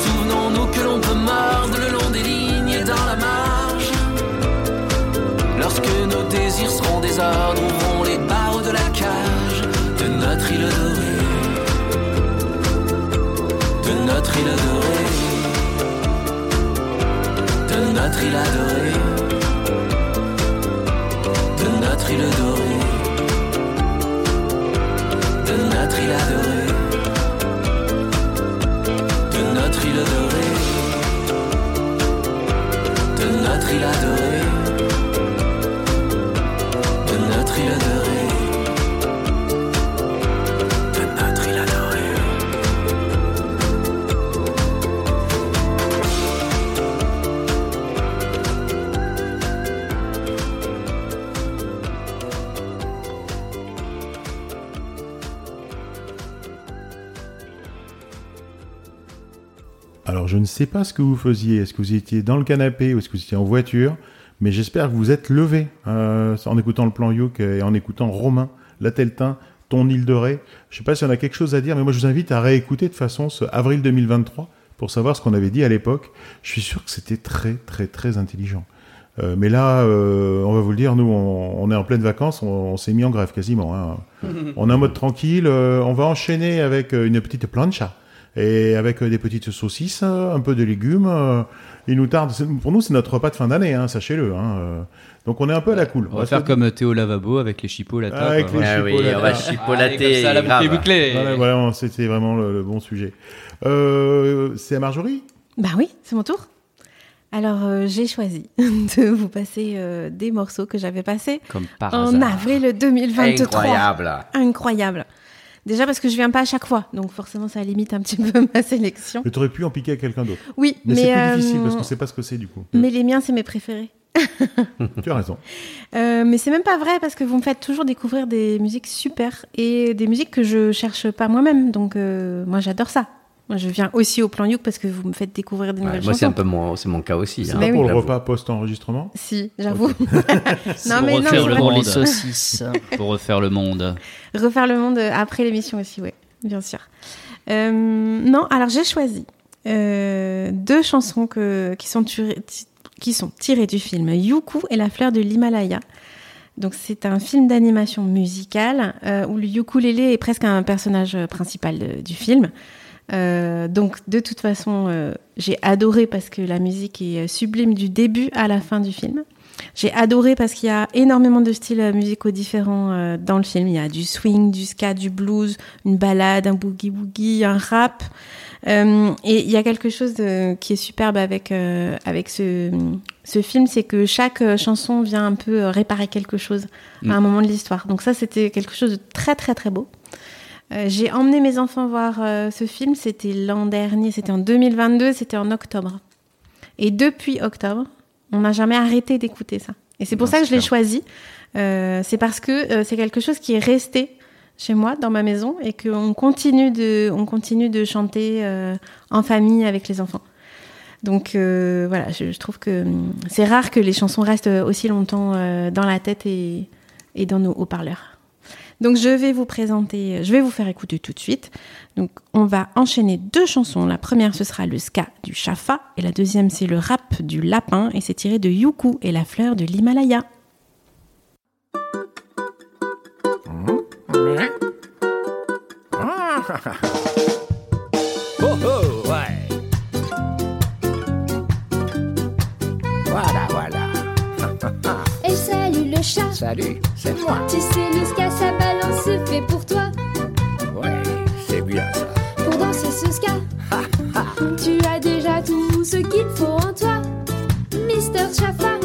Souvenons-nous que l'on peut mordre le long des lignes et dans la marge, lorsque nos désirs seront désordres, ouvrons les barreaux de la cage de notre île de Ré. De notre île adorée, de notre île adorée, de notre île adorée, de notre île adorée, de notre île adorée, de notre île adorée, de notre île adorée. Alors, je ne sais pas ce que vous faisiez, est-ce que vous étiez dans le canapé ou est-ce que vous étiez en voiture, mais j'espère que vous êtes levé en écoutant le plan Youk et en écoutant Romain Lateltin, Ton île de Ré. Je ne sais pas s'il y en a quelque chose à dire, mais moi je vous invite à réécouter de façon ce avril 2023 pour savoir ce qu'on avait dit à l'époque. Je suis sûr que c'était très très très intelligent. Mais là, on va vous le dire, nous, on est en pleine vacances, on s'est mis en grève quasiment. Hein. On est en mode tranquille, on va enchaîner avec une petite plancha. Et avec des petites saucisses, un peu de légumes, il nous tarde. Pour nous, c'est notre repas de fin d'année, hein, sachez-le. Hein. Donc, on est un peu à la cool. On va faire comme Théo Lavabo avec les Chipolata. Avec les Chipolata. Oui, on va chipolater. Ah, ça, la boucle est bouclée. Voilà, c'était vraiment le bon sujet. C'est à Marjorie ? Bah oui, c'est mon tour. Alors, j'ai choisi de vous passer des morceaux que j'avais passés comme par en hasard. Avril 2023. Incroyable. Déjà parce que je viens pas à chaque fois, donc forcément ça limite un petit peu ma sélection. Mais t'aurais pu en piquer à quelqu'un d'autre. Oui, mais c'est plus difficile parce qu'on sait pas ce que c'est du coup. Mais les miens, c'est mes préférés. Tu as raison. Mais c'est même pas vrai parce que vous me faites toujours découvrir des musiques super et des musiques que je cherche pas moi-même. Donc moi j'adore ça. Moi je viens aussi au Plan Youk parce que vous me faites découvrir des nouvelles chansons. Moi c'est un peu c'est mon cas aussi. C'est pas pour le repas post-enregistrement ? Si, j'avoue. Okay. Pour les saucisses. Pour refaire le monde. Refaire le monde après l'émission aussi, oui, bien sûr. Non, alors j'ai choisi deux chansons qui sont tirées du film Yuku et la fleur de l'Himalaya. Donc c'est un film d'animation musicale où le ukulélé est presque un personnage principal du film. Donc de toute façon j'ai adoré parce que la musique est sublime du début à la fin du film. J'ai adoré parce qu'il y a énormément de styles musicaux différents dans le film. Il y a du swing, du ska, du blues, une ballade, un boogie-woogie, un rap, et il y a quelque chose qui est superbe avec ce film, c'est que chaque chanson vient un peu réparer quelque chose à un moment de l'histoire. Donc ça, c'était quelque chose de très très très beau. J'ai emmené mes enfants voir ce film, c'était l'an dernier, c'était en 2022, c'était en octobre. Et depuis octobre, on n'a jamais arrêté d'écouter ça. Et c'est pour ça que je l'ai choisi. C'est parce que c'est quelque chose qui est resté chez moi, dans ma maison, et qu'on continue de chanter en famille avec les enfants. Donc voilà, je trouve que c'est rare que les chansons restent aussi longtemps dans la tête et dans nos haut-parleurs. Donc je vais vous présenter, je vais vous faire écouter tout de suite. Donc on va enchaîner deux chansons. La première, ce sera le ska du Chafa et la deuxième, c'est le rap du Lapin et c'est tiré de Yuku et la fleur de l'Himalaya. Oh oh, ouais. Voilà, voilà. Et salut le chat. Salut, c'est moi. Tu sais, le ska, ça balance, c'est fait pour toi. Ouais, c'est bien ça. Pour danser ce ska, tu as déjà tout ce qu'il faut en toi. Mister Chafa,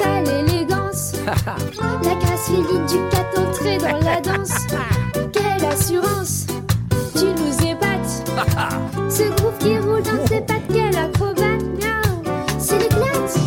t'as l'élégance. La grâce physique du cat entrée dans la danse. Quelle assurance, tu nous épates. Ce groove qui roule dans tes pattes, quel acrobate. C'est l'éclate.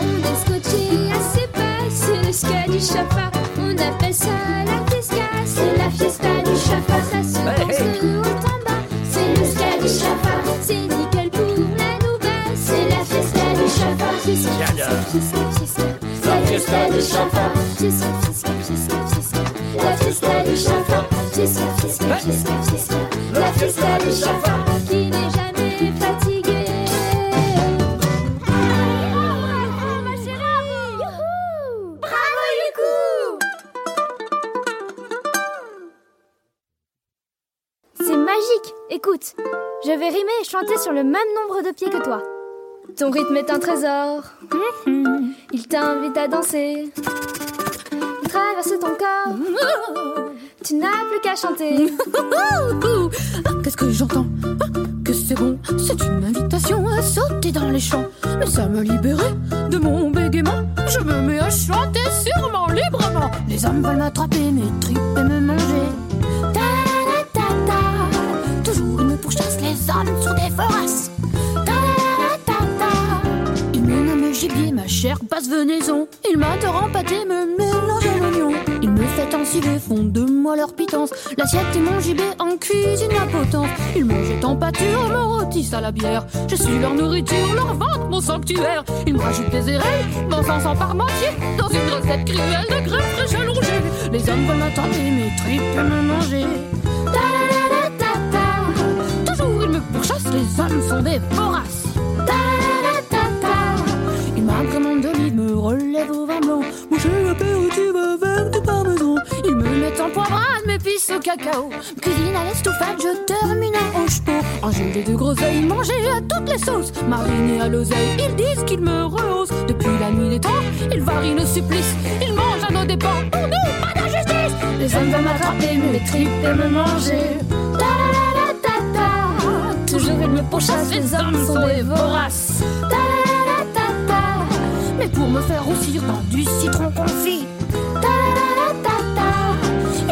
On est scotché à ses pas. C'est le ska du Chafa. On appelle ça la fiesta. C'est la fiesta du Chafa. Ça se danse de haut en bas. C'est le ska du Chafa. C'est nickel pour la nouvelle. C'est la fiesta du Chafa. Fiesta, fiesta, fiesta. La fiesta du Chafa. Fiesta, fiesta, fiesta, fiesta. La fiesta du Chafa. Fiesta, fiesta, fiesta, fiesta. La fiesta du Chafa. Qui n'est jamais fatigué. Écoute, je vais rimer et chanter sur le même nombre de pieds que toi. Ton rythme est un trésor. Il t'invite à danser. Il traverse ton corps. Tu n'as plus qu'à chanter. Qu'est-ce que j'entends? Que c'est bon, c'est une invitation à sauter dans les champs. Mais ça me libérait de mon bégaiement. Je me mets à chanter sûrement, librement. Les hommes veulent m'attraper, mes tripes et me manger. Chasse les hommes sur des forasses. Il mène à me gibler ma chère basse venaison. Il m'adore en pâté, me mélange à l'oignon. Il me fait ensuite font de moi leur pitance. L'assiette et mon gibet en cuisine à potence. Ils me jettent en pâture, me rôtissent à la bière. Je suis leur nourriture, leur ventre, mon sanctuaire. Ils me rajoutent des érelles, d'encens en parmentier. Dans une recette cruelle de graines fraîches allongées. Les hommes veulent m'attraper, mes tripes me manger. Chasse les hommes sont des voraces. Il m'agrée mon d'olive, me relève au vin blanc. Boucher le pérotive avec du parmesan. Il me met en poivrade, m'épice au cacao. Cuisine à l'estouffade, je termine à hoche-pot. Engelé de groseille, manger à toutes les sauces. Mariné à l'oseille, ils disent qu'ils me rehaussent. Depuis la nuit des temps, ils varient le supplice. Ils mangent à nos dépens, pour nous, pas d'injustice. Les hommes veulent m'attraper, me tripes et me manger. Toujours ils me pourchassent, les hommes sont des voraces. Mais pour me faire roussir dans du citron confit,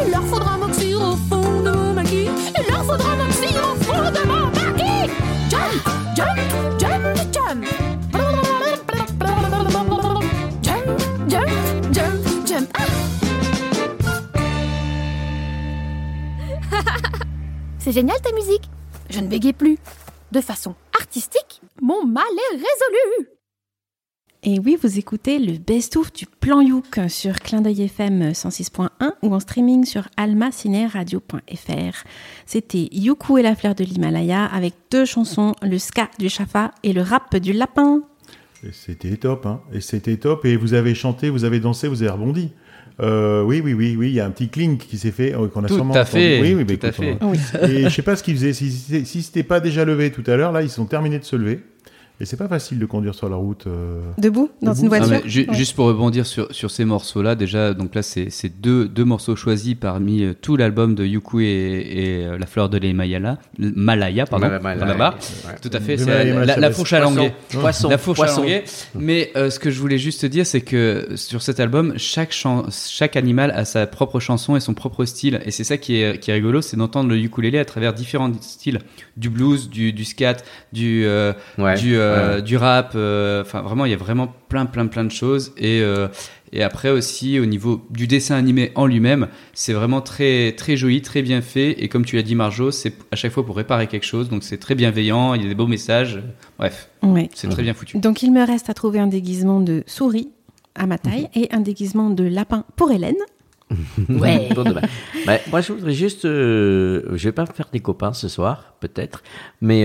il leur faudra m'oxyre au fond de mon maquis. Il leur faudra m'oxyre au fond de mon maquis. Jump, jump, jump, jump. Jump, jump, jump, jump. C'est génial ta musique. Je ne bégayais plus. De façon artistique, mon mal est résolu. Et oui, vous écoutez le Bestouf du Plan Youk sur Clin d'œil FM 106.1 ou en streaming sur AlmaCineRadio.fr. C'était Yuku et la fleur de l'Himalaya avec deux chansons, le ska du Chafa et le rap du Lapin. Et c'était top, hein. Et c'était top. Et vous avez chanté, vous avez dansé, vous avez rebondi. Oui, il y a un petit clink qui s'est fait, qu'on a tout sûrement entendu. Oui, tout à fait. Et je ne sais pas ce qu'ils faisaient, si c'était pas déjà levé tout à l'heure, là, ils sont terminés de se lever. Et c'est pas facile de conduire sur la route. Debout, dans une voiture. Juste pour rebondir sur ces morceaux-là, déjà, donc là, c'est deux morceaux choisis parmi tout l'album de Yuku et la fleur de l'Himalaya. Malaya. Tout à fait, c'est la fourche à languer. Poisson. Mais ce que je voulais juste te dire, c'est que sur cet album, chaque animal a sa propre chanson et son propre style. Et c'est ça qui est rigolo, c'est d'entendre le ukulélé à travers différents styles. Du blues, du scat, du rap, vraiment il y a vraiment plein de choses et après aussi au niveau du dessin animé en lui-même, c'est vraiment très très joli, très bien fait et comme tu l'as dit Marjo, c'est à chaque fois pour réparer quelque chose, donc c'est très bienveillant, il y a des beaux messages, bref, c'est très bien foutu. Donc il me reste à trouver un déguisement de souris à ma taille et un déguisement de lapin pour Hélène. Ouais. Pour demain. Bah, moi, je voudrais juste... je vais pas me faire des copains ce soir, peut-être, mais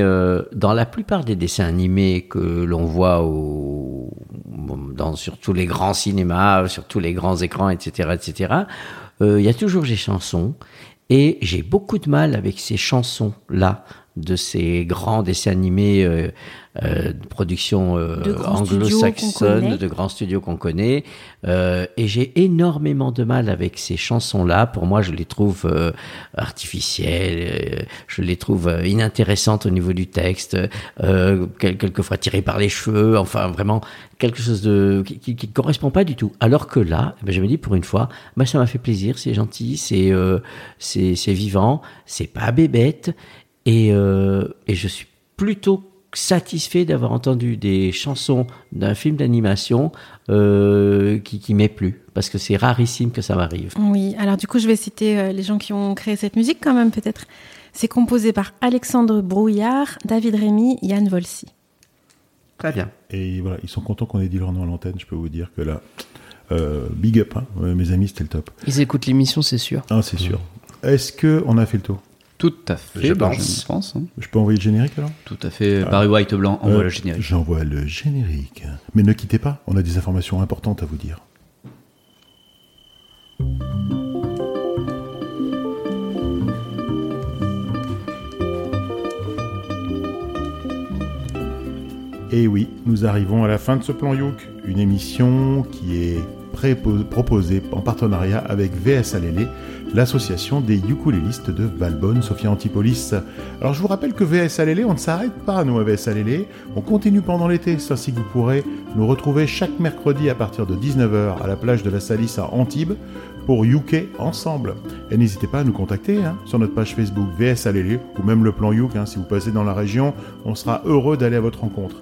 dans la plupart des dessins animés que l'on voit sur tous les grands cinémas, sur tous les grands écrans, etc., y a toujours des chansons. Et j'ai beaucoup de mal avec ces chansons-là, de ces grands dessins animés de production anglo-saxonne, de grands studios qu'on connaît. Et j'ai énormément de mal avec ces chansons-là. Pour moi, je les trouve artificielles, je les trouve inintéressantes au niveau du texte, quelquefois tirées par les cheveux, enfin vraiment quelque chose qui ne correspond pas du tout. Alors que là, je me dis pour une fois, ça m'a fait plaisir, c'est gentil, c'est vivant, c'est pas bébête. Et je suis plutôt satisfait d'avoir entendu des chansons d'un film d'animation qui m'est plu, parce que c'est rarissime que ça m'arrive. Oui, alors du coup, je vais citer les gens qui ont créé cette musique quand même, peut-être. C'est composé par Alexandre Brouillard, David Rémy, Yann Volsi. Très bien. Et voilà, ils sont contents qu'on ait dit leur nom à l'antenne, je peux vous dire que là, big up, hein, mes amis, c'était le top. Ils écoutent l'émission, c'est sûr. Ah, c'est sûr. Est-ce qu'on a fait le tour ? Tout à fait, je pense. Hein. Je peux envoyer le générique alors ? Tout à fait, Barry White Blanc, envoie le générique. J'envoie le générique. Mais ne quittez pas, on a des informations importantes à vous dire. Et oui, nous arrivons à la fin de ce Plan Youk, une émission qui est proposée en partenariat avec VSA Lélé, l'association des ukulélistes de Valbonne Sophia Antipolis. Alors je vous rappelle que VSA Lélé, on ne s'arrête pas nous à VSA Lélé, on continue pendant l'été, c'est ainsi que vous pourrez nous retrouver chaque mercredi à partir de 19h à la plage de la Salisse à Antibes pour Youker ensemble. Et n'hésitez pas à nous contacter sur notre page Facebook VSA Lélé ou même le Plan Youk, si vous passez dans la région, on sera heureux d'aller à votre rencontre.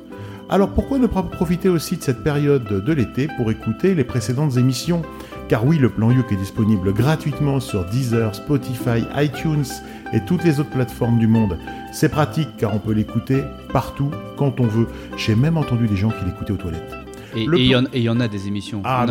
Alors pourquoi ne pas profiter aussi de cette période de l'été pour écouter les précédentes émissions ? Car oui, le Plan Youk est disponible gratuitement sur Deezer, Spotify, iTunes et toutes les autres plateformes du monde. C'est pratique car on peut l'écouter partout, quand on veut. J'ai même entendu des gens qui l'écoutaient aux toilettes. Et il y en a des émissions. Ah,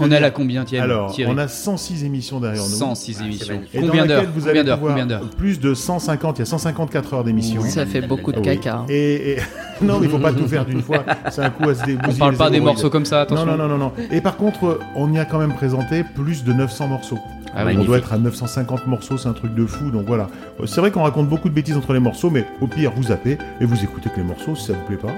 on a la combientième ? Alors, Thierry. On a 106 émissions derrière nous. 106 émissions. Et combien d'heures ? Vous allez pouvoir plus de 150, il y a 154 heures d'émissions. Ça fait beaucoup de caca. Oui. Non, il ne faut pas tout faire d'une fois. C'est un coup à se débousiller. On ne parle pas des morceaux comme ça, attention. Non. Et par contre, on y a quand même présenté plus de 900 morceaux. Ah, on doit être à 950 morceaux, c'est un truc de fou. Donc voilà. C'est vrai qu'on raconte beaucoup de bêtises entre les morceaux, mais au pire, vous zappez et vous écoutez que les morceaux si ça ne vous plaît pas.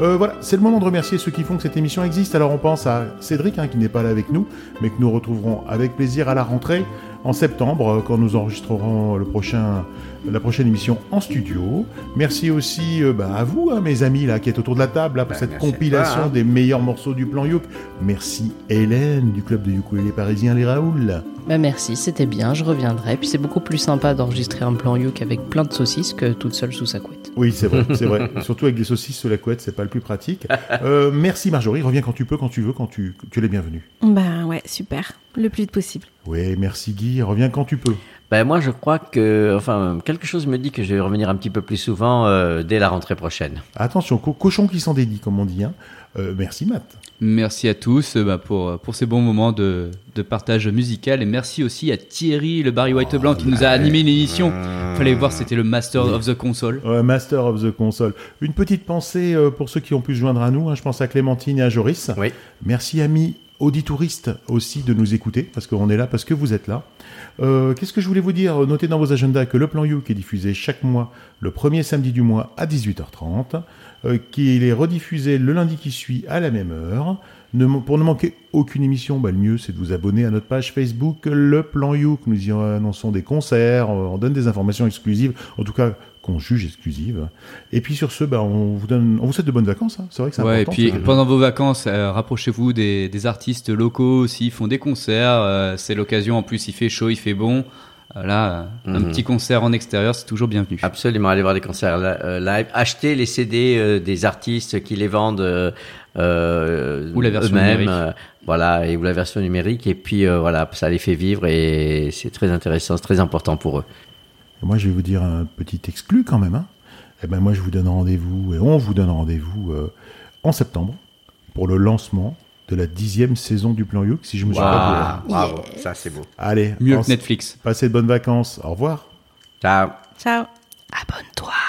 Voilà, c'est le moment de remercier ceux qui font que cette émission existe. Alors on pense à Cédric, qui n'est pas là avec nous, mais que nous retrouverons avec plaisir à la rentrée en septembre, quand nous enregistrerons la prochaine émission en studio. Merci aussi à vous, mes amis, qui êtes autour de la table, pour cette compilation des meilleurs morceaux du Plan Youk. Merci Hélène, du club de ukulélé parisien Les Raoul. Merci, c'était bien, je reviendrai. Puis c'est beaucoup plus sympa d'enregistrer un Plan Youk avec plein de saucisses que toute seule sous sa couette. Oui, c'est vrai. Surtout avec des saucisses sous la couette, c'est pas le plus pratique. Merci Marjorie, reviens quand tu peux, quand tu veux, quand tu es les bienvenus. Ouais, super, le plus vite possible. Oui, merci Guy, reviens quand tu peux. Moi je crois que, quelque chose me dit que je vais revenir un petit peu plus souvent dès la rentrée prochaine. Attention, cochon qui s'en dédie, comme on dit. Merci Matt. Merci à tous pour ces bons moments de partage musical, et merci aussi à Thierry, le Barry White Blanc, qui nous a animé l'émission. Fallait voir, c'était le Master of the Console. Une petite pensée pour ceux qui ont pu se joindre à nous, je pense à Clémentine et à Joris. Oui. Merci amis auditouristes aussi de nous écouter, parce qu'on est là, parce que vous êtes là. Qu'est-ce que je voulais vous dire ? Notez dans vos agendas que le Plan Youk est diffusé chaque mois, le premier samedi du mois à 18h30, qu'il est rediffusé le lundi qui suit à la même heure. Pour ne manquer aucune émission, le mieux c'est de vous abonner à notre page Facebook Le Plan Youk. Nous y annonçons des concerts, on donne des informations exclusives, en tout cas qu'on juge exclusives. Et puis sur ce, on vous souhaite de bonnes vacances, c'est vrai que c'est important. Et puis pendant vos vacances, rapprochez-vous des artistes locaux s'ils font des concerts, c'est l'occasion, en plus il fait chaud, il fait bon. Là, un petit concert en extérieur, c'est toujours bienvenu. Absolument, allez voir les concerts live. Achetez les CD des artistes qui les vendent ou la version eux-mêmes. Ou la version numérique. Et puis, ça les fait vivre et c'est très intéressant, c'est très important pour eux. Et moi, je vais vous dire un petit exclu quand même. Moi, je vous donne rendez-vous, et on vous donne rendez-vous en septembre pour le lancement de la 10e saison du Plan Youk, si je me suis pas dit. Bravo, ça c'est beau. Allez, mieux que Netflix. Passez de bonnes vacances. Au revoir. Ciao. Ciao. Abonne-toi.